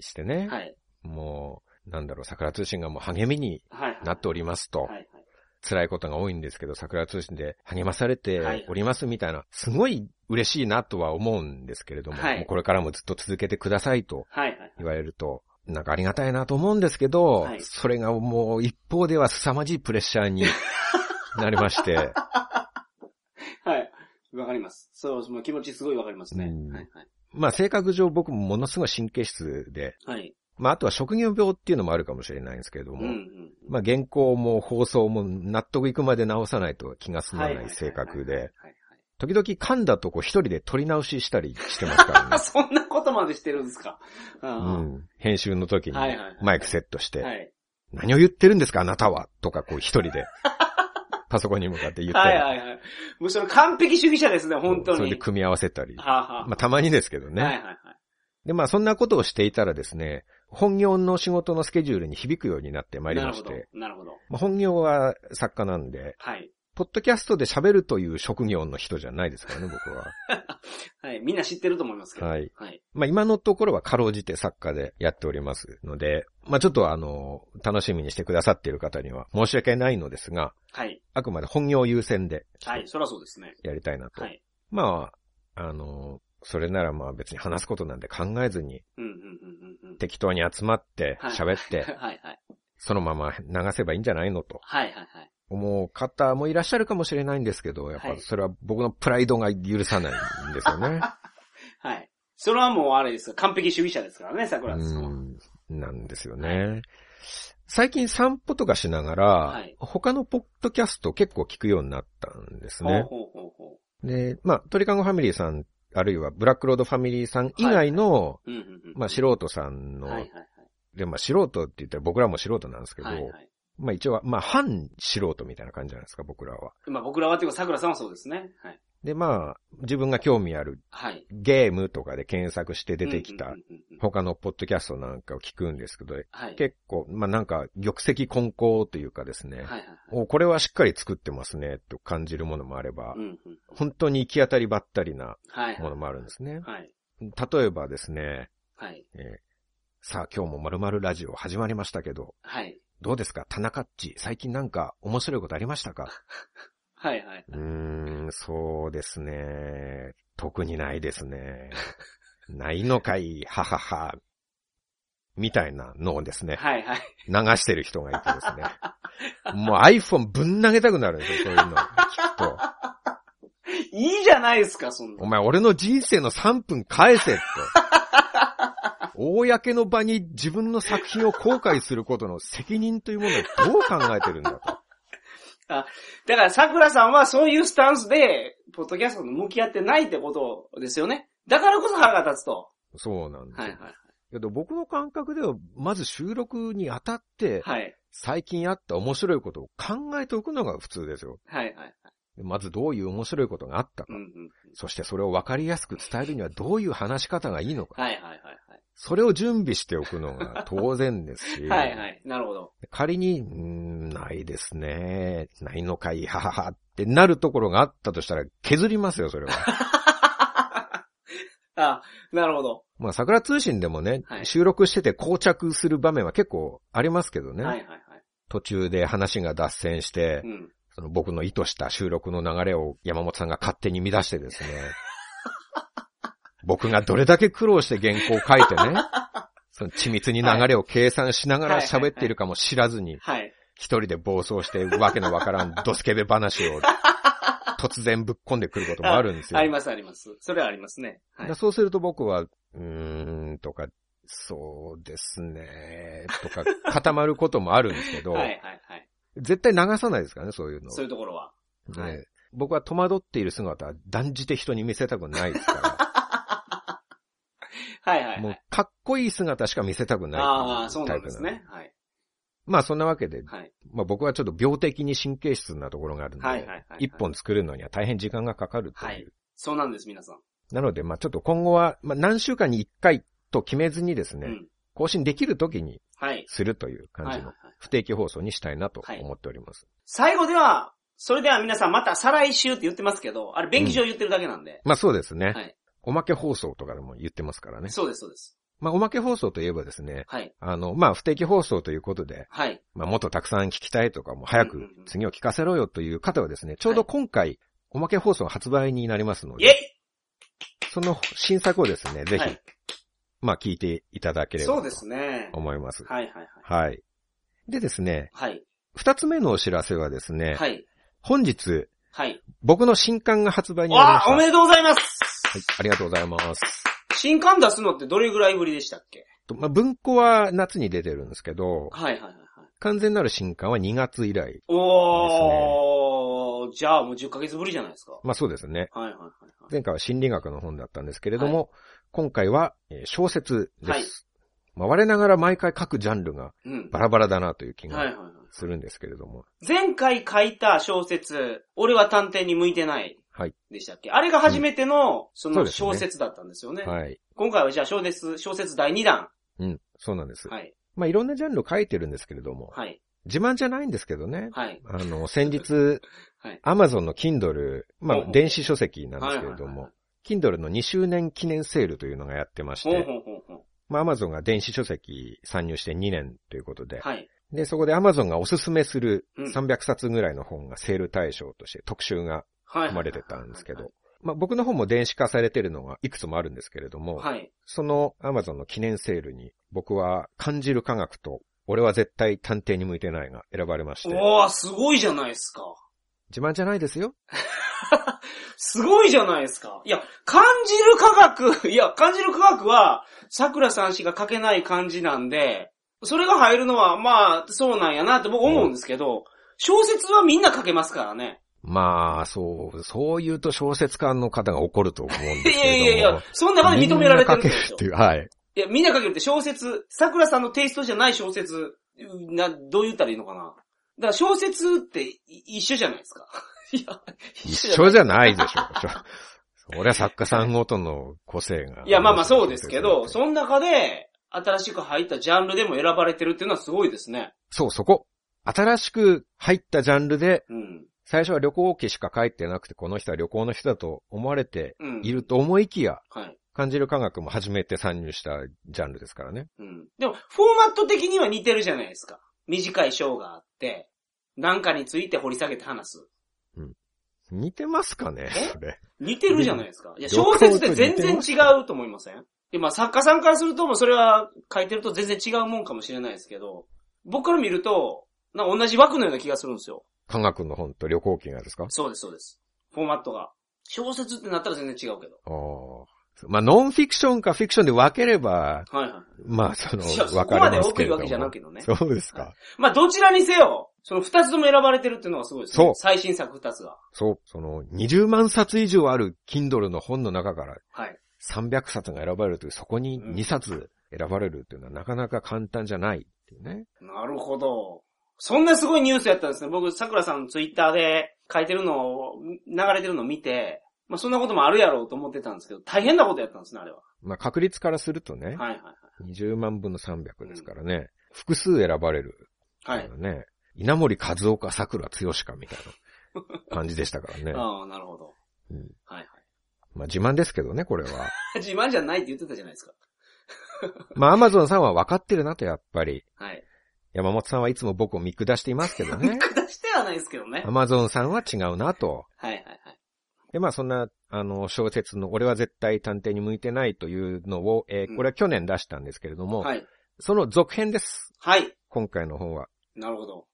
してね。はいはいはい、もう、なんだろう、桜通信がもう励みになっておりますと。はいはいはいはい、辛いことが多いんですけど、桜通信で励まされておりますみたいな、はい、すごい嬉しいなとは思うんですけれども、はい、もうこれからもずっと続けてくださいと言われると、はいはいはい、なんかありがたいなと思うんですけど、はい、それがもう一方では凄まじいプレッシャーになりまして。はい。わかります。そう、もう気持ちすごいわかりますね。はいはい、まあ性格上僕もものすごい神経質で、はい、まああとは職業病っていうのもあるかもしれないんですけれども、うんうん、まあ原稿も放送も納得いくまで直さないと気が済まない性格で、時々噛んだとこ一人で撮り直ししたりしてますからね。そんなことまでしてるんですか。うん、編集の時にマイクセットして、はいはい、何を言ってるんですかあなたはとかこう一人でパソコンに向かって言ってはいはいはい。もうその完璧主義者ですね本当に。それで組み合わせたり、はあはあ、まあたまにですけどね。はいはいはい。でまあそんなことをしていたらですね。本業の仕事のスケジュールに響くようになってまいりまして。なるほど。まあ、本業は作家なんで、はい。ポッドキャストで喋るという職業の人じゃないですからね、僕は。はい。みんな知ってると思いますけど。はい。はい。まあ、今のところはかろうじて作家でやっておりますので、まあ、ちょっと楽しみにしてくださっている方には申し訳ないのですが、はい。あくまで本業優先で。はい。そらそうですね。やりたいなと。はい。まあ、それならまあ別に話すことなんて考えずに、適当に集まって喋って、そのまま流せばいいんじゃないのと、思う方もいらっしゃるかもしれないんですけど、やっぱそれは僕のプライドが許さないんですよね。はい。それはもうあれですよ、完璧主義者ですからね、桜さんは。なんですよね。最近散歩とかしながら、他のポッドキャスト結構聞くようになったんですね。で、まあ鳥かごファミリーさんあるいはブラックロードファミリーさん以外の、まあ素人さんの、で、まあ素人って言ったら僕らも素人なんですけど、まあ一応は、まあ半素人みたいな感じじゃないですか、僕らは。まあ僕らはっていうか桜さんはそうですね。はい。で、まあ自分が興味ある、ゲームとかで検索して出てきた他のポッドキャストなんかを聞くんですけど、結構、まあなんか玉石混交というかですね、これはしっかり作ってますね、と感じるものもあれば、本当に行き当たりばったりなものもあるんですね。例えばですね、さあ今日も〇〇ラジオ始まりましたけど、どうですか田中っち、最近なんか面白いことありましたかそうですね。特にないですね。ないのかい、ははは。みたいなのをですね。はいはい。流してる人がいてですね。もう iPhone ぶん投げたくなるんですよ、そういうの。きっと。いいじゃないですか、そんな。お前、俺の人生の3分返せって。公の場に自分の作品を後悔することの責任というものをどう考えてるんだと。あ、だから桜さんはそういうスタンスでポッドキャストに向き合ってないってことですよね。だからこそ腹が立つと。そうなんです。はいはいはい。けど僕の感覚ではまず収録にあたって、最近あった面白いことを考えておくのが普通ですよ。はいはいはい。まずどういう面白いことがあったか、そしてそれを分かりやすく伝えるにはどういう話し方がいいのか、それを準備しておくのが当然ですし、なるほど。仮にないですね、ないのかい、はははってなるところがあったとしたら削りますよ、それは。あ、なるほど。まあ桜通信でもね、収録してて膠着する場面は結構ありますけどね。途中で話が脱線して。その僕の意図した収録の流れを山本さんが勝手に乱してですね。僕がどれだけ苦労して原稿を書いてね、その緻密に流れを計算しながら喋っているかも知らずに、一人で暴走してわけのわからんドスケベ話を突然ぶっ込んでくることもあるんですよ。ありますあります。それはありますね。そうすると僕は、とか、そうですね、とか固まることもあるんですけど、絶対流さないですからね、そういうの。そういうところは。はい。僕は戸惑っている姿は断じて人に見せたくないですから。はい。もう、かっこいい姿しか見せたくない。ああ、そうなんですね。はい。まあ、そんなわけで、まあ僕はちょっと病的に神経質なところがあるので、一本作るのには大変時間がかかるという。そうなんです、皆さん。なので、まあちょっと今後は、まあ何週間に1回と決めずにですね、更新できるときにするという感じの不定期放送にしたいなと思っております。最後では、それでは皆さんまた再来週って言ってますけど、あれ便宜上言ってるだけなんで。まあそうですね。おまけ放送とかでも言ってますからね。そうですそうです。まあおまけ放送といえばですね、まあ不定期放送ということで、まあもっとたくさん聞きたいとかも早く次を聞かせろよという方はですね、ちょうど今回おまけ放送発売になりますので、その新作をですね、ぜひ、まあ聞いていただければと思います。そうですね。はい。でですね。二つ目のお知らせはですね。本日。僕の新刊が発売になりました。おめでとうございます。ありがとうございます。新刊出すのってどれぐらいぶりでしたっけ？まあ文庫は夏に出てるんですけど。完全なる新刊は2月以来ですね。じゃあもう10ヶ月ぶりじゃないですか。まあそうですね。前回は心理学の本だったんですけれども、今回は小説です。まあ、我ながら毎回各ジャンルがバラバラだなという気がするんですけれども。前回書いた小説、俺は探偵に向いてない。はい。でしたっけ？あれが初めての、その小説だったんですよね。はい。今回はじゃあ小説第2弾。うん、そうなんです。はい。まあ、いろんなジャンル書いてるんですけれども。はい。自慢じゃないんですけどね。はい。先日、はい、Amazon の Kindle、まあ、電子書籍なんですけれども、Kindle の2周年記念セールというのがやってまして、まあ、Amazon が電子書籍参入して2年ということで、はい。で、そこで Amazon がおすすめする300冊ぐらいの本がセール対象として特集が組まれてたんですけど、まあ、僕の本も電子化されてるのがいくつもあるんですけれども、はい。その Amazon の記念セールに僕は感じる科学と俺は絶対探偵に向いてないが選ばれまして。おー、すごいじゃないですか。自慢じゃないですよ。すごいじゃないですか。いや、感じる科学は、桜さんしか書けない感じなんで、それが入るのは、まあ、そうなんやなって僕思うんですけど、小説はみんな書けますからね。まあ、そう言うと小説家の方が怒ると思うんですけども。いや、そんなまで認められてるんですよ。みんな書けるっていう、はい。いや、みんな書けるって小説、桜さんのテイストじゃない小説、どう言ったらいいのかな。だから小説って一緒じゃないですか。いや、一緒じゃないでしょ。俺は作家さんごとの個性が。いや、まあそうですけど、その中で新しく入ったジャンルでも選ばれてるっていうのはすごいですね。そう、そこ。新しく入ったジャンルで、うん、最初は旅行記しか書いてなくて、この人は旅行の人だと思われていると思いきや、うん、はい。感じる科学も初めて参入したジャンルですからね。うん。でも、フォーマット的には似てるじゃないですか。短い章があって、なんかについて掘り下げて話す。うん。似てますかね？それ。似てるじゃないですか。いや、小説って全然違うと思いません？で、まあ、作家さんからするともそれは書いてると全然違うもんかもしれないですけど、僕から見ると、なんか同じ枠のような気がするんですよ。科学の本と旅行記がですか？そうです、そうです。フォーマットが。小説ってなったら全然違うけど。ああ。まあ、ノンフィクションかフィクションで分ければ、はいはい、まあ、分かれますけれども。そこまで大きいわけじゃないけどね。そうですか。はい、まあ、どちらにせよ、その二つとも選ばれてるっていうのはすごいですね。そう。最新作二つが。そう。その20万冊以上ある Kindle の本の中から、はい。300冊が選ばれるという、そこに2冊選ばれるっていうのはなかなか簡単じゃないっていうね。なるほど。そんなすごいニュースやったんですね。僕、桜さんのツイッターで書いてるのを、流れてるのを見て、まあそんなこともあるやろうと思ってたんですけど、大変なことやったんですね、あれは。まあ確率からするとね、はいはいはい、20万分の300ですからね、うん、複数選ばれる、はい。ね、稲森和夫か桜剛かみたいな感じでしたからね。ああ、なるほど。うん、はいはい。まあ自慢ですけどね、これは。自慢じゃないって言ってたじゃないですか。まあ Amazon さんは分かってるなとやっぱり。はい。山本さんはいつも僕を見下していますけどね。見下してはないですけどね。Amazon さんは違うなと。はいはいはい。で、まあそんな、小説の俺は絶対探偵に向いてないというのを、これは去年出したんですけれども、はい、その続編です。はい。今回の本は。なるほど。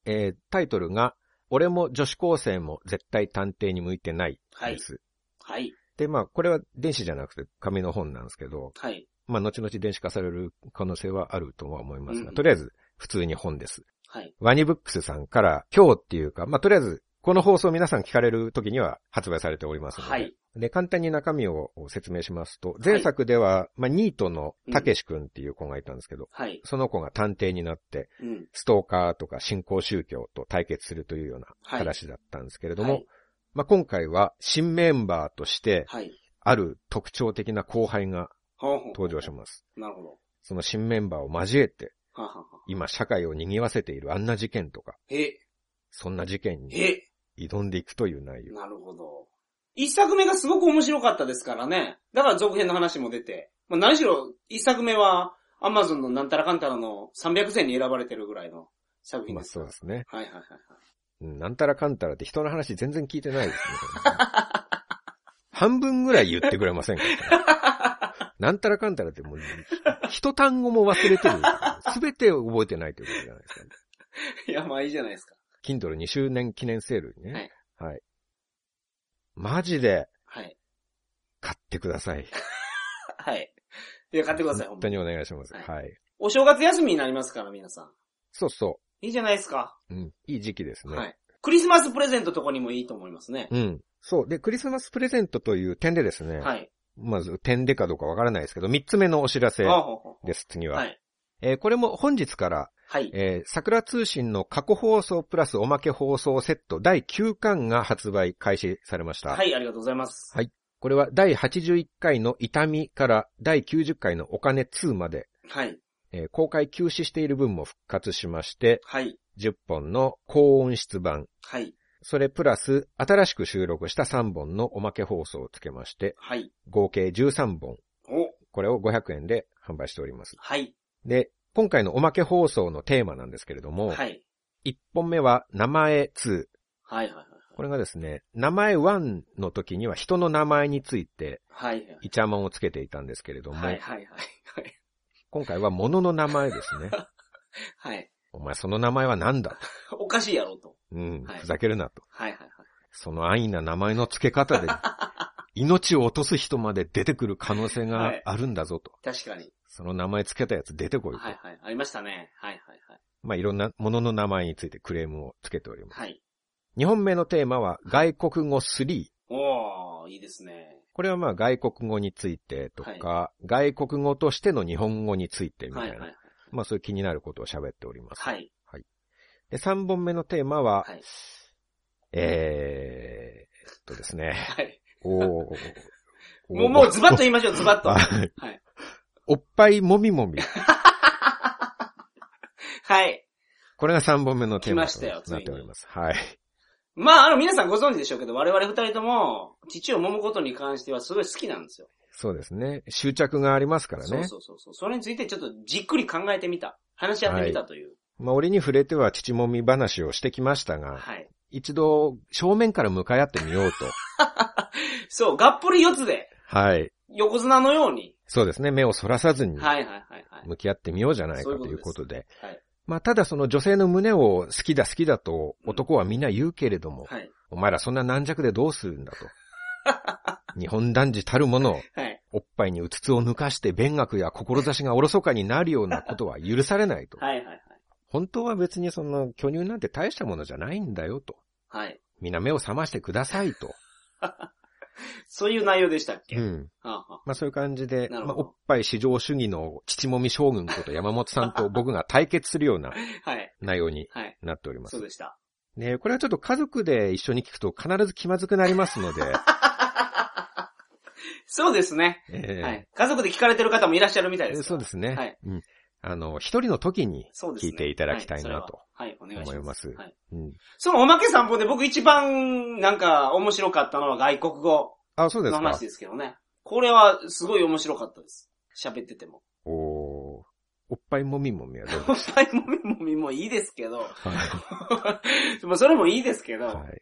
タイトルが、俺も女子高生も絶対探偵に向いてないです。はい。はい、で、まあこれは電子じゃなくて紙の本なんですけど、はい。まあ後々電子化される可能性はあるとは思いますが、とりあえず普通に本です。はい。ワニブックスさんから今日っていうか、まあとりあえず、この放送皆さん聞かれる時には発売されておりますので。はい。で、簡単に中身を説明しますと、前作では、まあ、ニートのたけしくんっていう子がいたんですけど、はい。その子が探偵になって、うん。ストーカーとか新興宗教と対決するというような話だったんですけれども、はい。まあ、今回は新メンバーとして、はい。ある特徴的な後輩が登場します。なるほど。その新メンバーを交えて、ははは。今社会を賑わせているあんな事件とか、そんな事件に、挑んでいくという内容。なるほど。一作目がすごく面白かったですからね。だから続編の話も出て。まあ、何しろ一作目は Amazon のなんたらかんたらの300選に選ばれてるぐらいの作品です。まあそうですね。はいはいはい、はい。なんたらかんたらって人の話全然聞いてないですね。半分ぐらい言ってくれませんか、ね、なんたらかんたらってもう一単語も忘れてる。すべてを覚えてないということじゃないですか、ね。いやまあいいじゃないですか。Kindle 2周年記念セールにね。はい。はい。マジで。はい。買ってください。はい。いや、買ってください。本当にお願いします。はい。はい、お正月休みになりますから、皆さん。そうそう。いいじゃないですか。うん。いい時期ですね。はい。クリスマスプレゼントとかにもいいと思いますね。うん。そう。で、クリスマスプレゼントという点でですね。はい。まず、点でかどうかわからないですけど、3つ目のお知らせです。次は。はい。これも本日から、はい桜通信の過去放送プラスおまけ放送セット第9巻が発売開始されました。はい、ありがとうございます。はい。これは第81回の痛みから第90回のお金2まで、はい公開休止している分も復活しまして、はい、10本の高音質版、はい、それプラス新しく収録した3本のおまけ放送をつけまして、はい、合計13本お、これを500円で販売しております。はい。で、今回のおまけ放送のテーマなんですけれども、はい、1本目は名前2、はいはいはい、これがですね、名前1の時には人の名前について、イチャモンをつけていたんですけれども、はいはいはいはい、今回は物の名前ですね。はい。お前その名前はなんだと。おかしいやろと。うん、はい、ふざけるなと。はいはいはい。その安易な名前の付け方で、命を落とす人まで出てくる可能性があるんだぞと。はい、確かに。その名前つけたやつ出てこいと。はいはい。ありましたね。はいはいはい。まあ、いろんな物の名前についてクレームをつけております。はい。2本目のテーマは外国語3。おー、いいですね。これはまあ外国語についてとか、はい、外国語としての日本語についてみたいな、はいはいはい、まあそういう気になることを喋っております。はい。はい。で、3本目のテーマは、はい、ですね。はい。おーもうズバッと言いましょう、ズバッと。はい。おっぱいもみもみ。はい。これが3本目のテーマとなっております。はい。まあ、皆さんご存知でしょうけど、我々二人とも、父を揉むことに関してはすごい好きなんですよ。そうですね。執着がありますからね。そう。それについてちょっとじっくり考えてみた。話し合ってみたという。はい、まあ、折に触れては父揉み話をしてきましたが、はい、一度、正面から向かい合ってみようと。そう、がっぷり四つで。はい。横綱のように。そうですね。目をそらさずに。向き合ってみようじゃないかということで。はい。まあ、ただその女性の胸を好きだと男はみんな言うけれども、うんはい、お前らそんな軟弱でどうするんだと。日本男児たるもの、はい、おっぱいにうつつを抜かして勉学や志がおろそかになるようなことは許されないと。はいはいはい、本当は別にその巨乳なんて大したものじゃないんだよと。はい、みんな目を覚ましてくださいと。そういう内容でしたっけ？うん。はあはあ、まあそういう感じで、まあ、おっぱい至上主義の父もみ将軍こと山本さんと僕が対決するような内容になっております。はいはい、そうでした。ねこれはちょっと家族で一緒に聞くと必ず気まずくなりますので。そうですね、はい。家族で聞かれてる方もいらっしゃるみたいです。そうですね。はい。うん。一人の時に聞いていただきたいなと思います。はい、お願いします。はい。うん。そのおまけ散歩で僕一番なんか面白かったのは外国語の話ですけどね。これはすごい面白かったです。喋ってても。おっぱいもみもみはどうですか？おっぱいもみもみもいいですけど。はい。まあそれもいいですけど。はい。はい。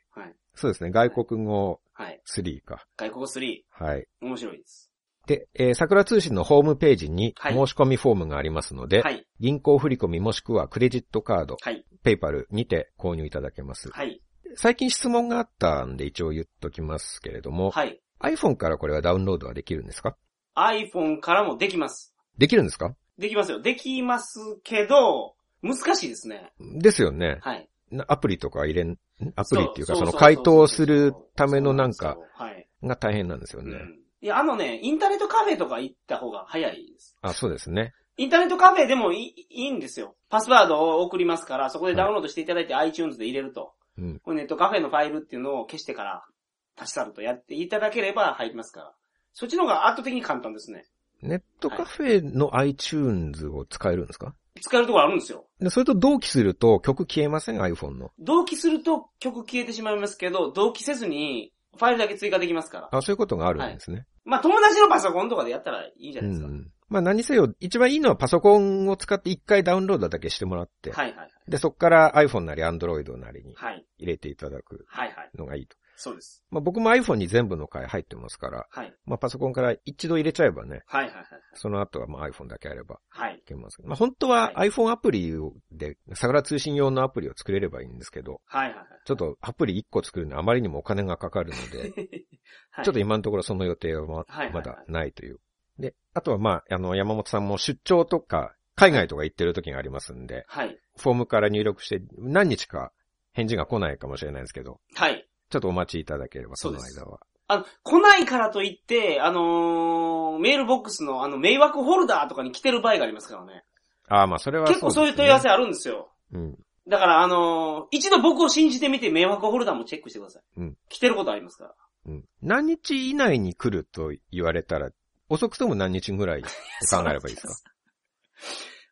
そうですね。外国語3か。はい、外国語3。はい。面白いです。で、桜通信のホームページに申し込みフォームがありますので、はい、銀行振込もしくはクレジットカード、はい、ペイパルにて購入いただけます、はい。最近質問があったんで一応言っときますけれども、はい、iPhone からこれはダウンロードはできるんですか？ iPhone からもできます。できるんですか？できますよ。できますけど、難しいですね。ですよね。はい。アプリっていうかその回答するためのなんかが大変なんですよね。いや、インターネットカフェとか行った方が早いです。あ、そうですね。インターネットカフェでもいいんですよ。パスワードを送りますから、そこでダウンロードしていただいて、はい、iTunes で入れると。うん。ネットカフェのファイルっていうのを消してから、立ち去るとやっていただければ入りますから。そっちの方が圧倒的に簡単ですね。ネットカフェの iTunes を使えるんですか？はい、使えるところあるんですよ。で、それと同期すると曲消えません？ iPhone の。同期すると曲消えてしまいますけど、同期せずに、ファイルだけ追加できますから。あ、そういうことがあるんですね。はい、まあ、友達のパソコンとかでやったらいいんじゃないですか。うん、まあ、何せよ、一番いいのはパソコンを使って一回ダウンロードだけしてもらって。はいはいはい。で、そこから iPhone なり Android なりに入れていただくのがいいと。はいはいはい、そうです。まあ、僕も iPhone に全部の回入ってますから。はい。まあ、パソコンから一度入れちゃえばね。はいはいはい。その後はまあ iPhone だけあれば。はい。いけますけど。まあ、本当は iPhone アプリで、桜通信用のアプリを作れればいいんですけど。はいはいはい。ちょっとアプリ1個作るのはあまりにもお金がかかるので。はい。ちょっと今のところその予定はまだないという。はいはいはい、で、あとはまあ、山本さんも出張とか、海外とか行ってる時がありますんで。はい。フォームから入力して何日か返事が来ないかもしれないんですけど。はい。ちょっとお待ちいただければ、その間は。来ないからといって、メールボックスの迷惑ホルダーとかに来てる場合がありますからね。ああ、まあそれはそうですね。結構そういう問い合わせあるんですよ。うん。だから一度僕を信じてみて迷惑ホルダーもチェックしてください。うん。来てることありますから。うん。何日以内に来ると言われたら、遅くとも何日ぐらい考えればいいです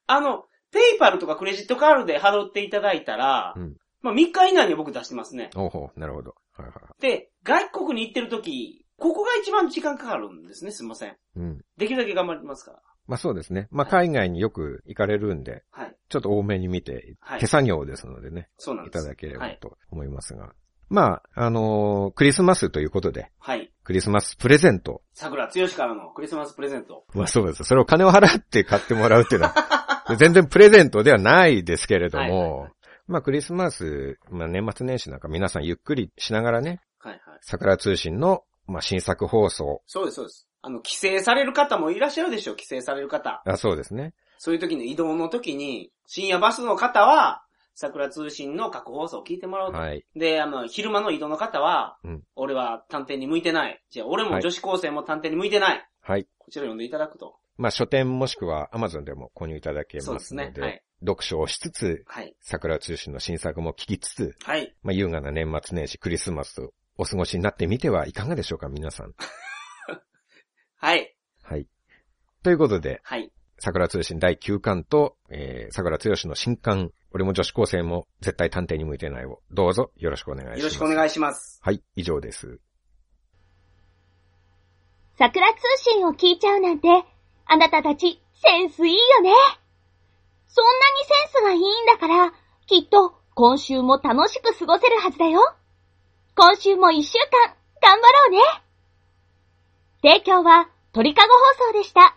か？ペイパルとかクレジットカードで払っていただいたら、うん、まあ3日以内に僕出してますね。おほう、なるほど。はいはいはい。で、外国に行ってるとき、ここが一番時間かかるんですね、すいません。うん。できるだけ頑張りますから。まあそうですね。まあ海外によく行かれるんで、はい、ちょっと多めに見て、はい、手作業ですのでね、そうなんです。いただければと思いますが。はい、まあ、クリスマスということで、はい。クリスマスプレゼント。桜強しからのクリスマスプレゼント。まあそうです。それを金を払って買ってもらうっていうのは、全然プレゼントではないですけれども、はいはい、まあクリスマス、まあ年末年始なんか皆さんゆっくりしながらね、はいはい、桜通信のまあ、新作放送。そうです、そうです。帰省される方もいらっしゃるでしょう、帰省される方。あ、そうですね。そういう時の移動の時に、深夜バスの方は、桜通信の各放送を聞いてもらうと。はい。で、昼間の移動の方は、うん、俺は探偵に向いてない。じゃあ、俺も女子高生も探偵に向いてない。はい。こちらを読んでいただくと。まあ、書店もしくは Amazon でも購入いただけますので。そうですね。はい。読書をしつつ、はい。桜通信の新作も聞きつつ、はい。まあ、優雅な年末年始、クリスマスと、お過ごしになってみてはいかがでしょうか、皆さん。はい。はい。ということで、はい。桜通信第9巻と、桜強しの新巻、俺も女子高生も絶対探偵に向いてないを、どうぞよろしくお願いします。よろしくお願いします。はい、以上です。桜通信を聞いちゃうなんて、あなたたちセンスいいよね。そんなにセンスがいいんだから、きっと今週も楽しく過ごせるはずだよ。今週も1週間頑張ろうね。提供は鳥かご放送でした。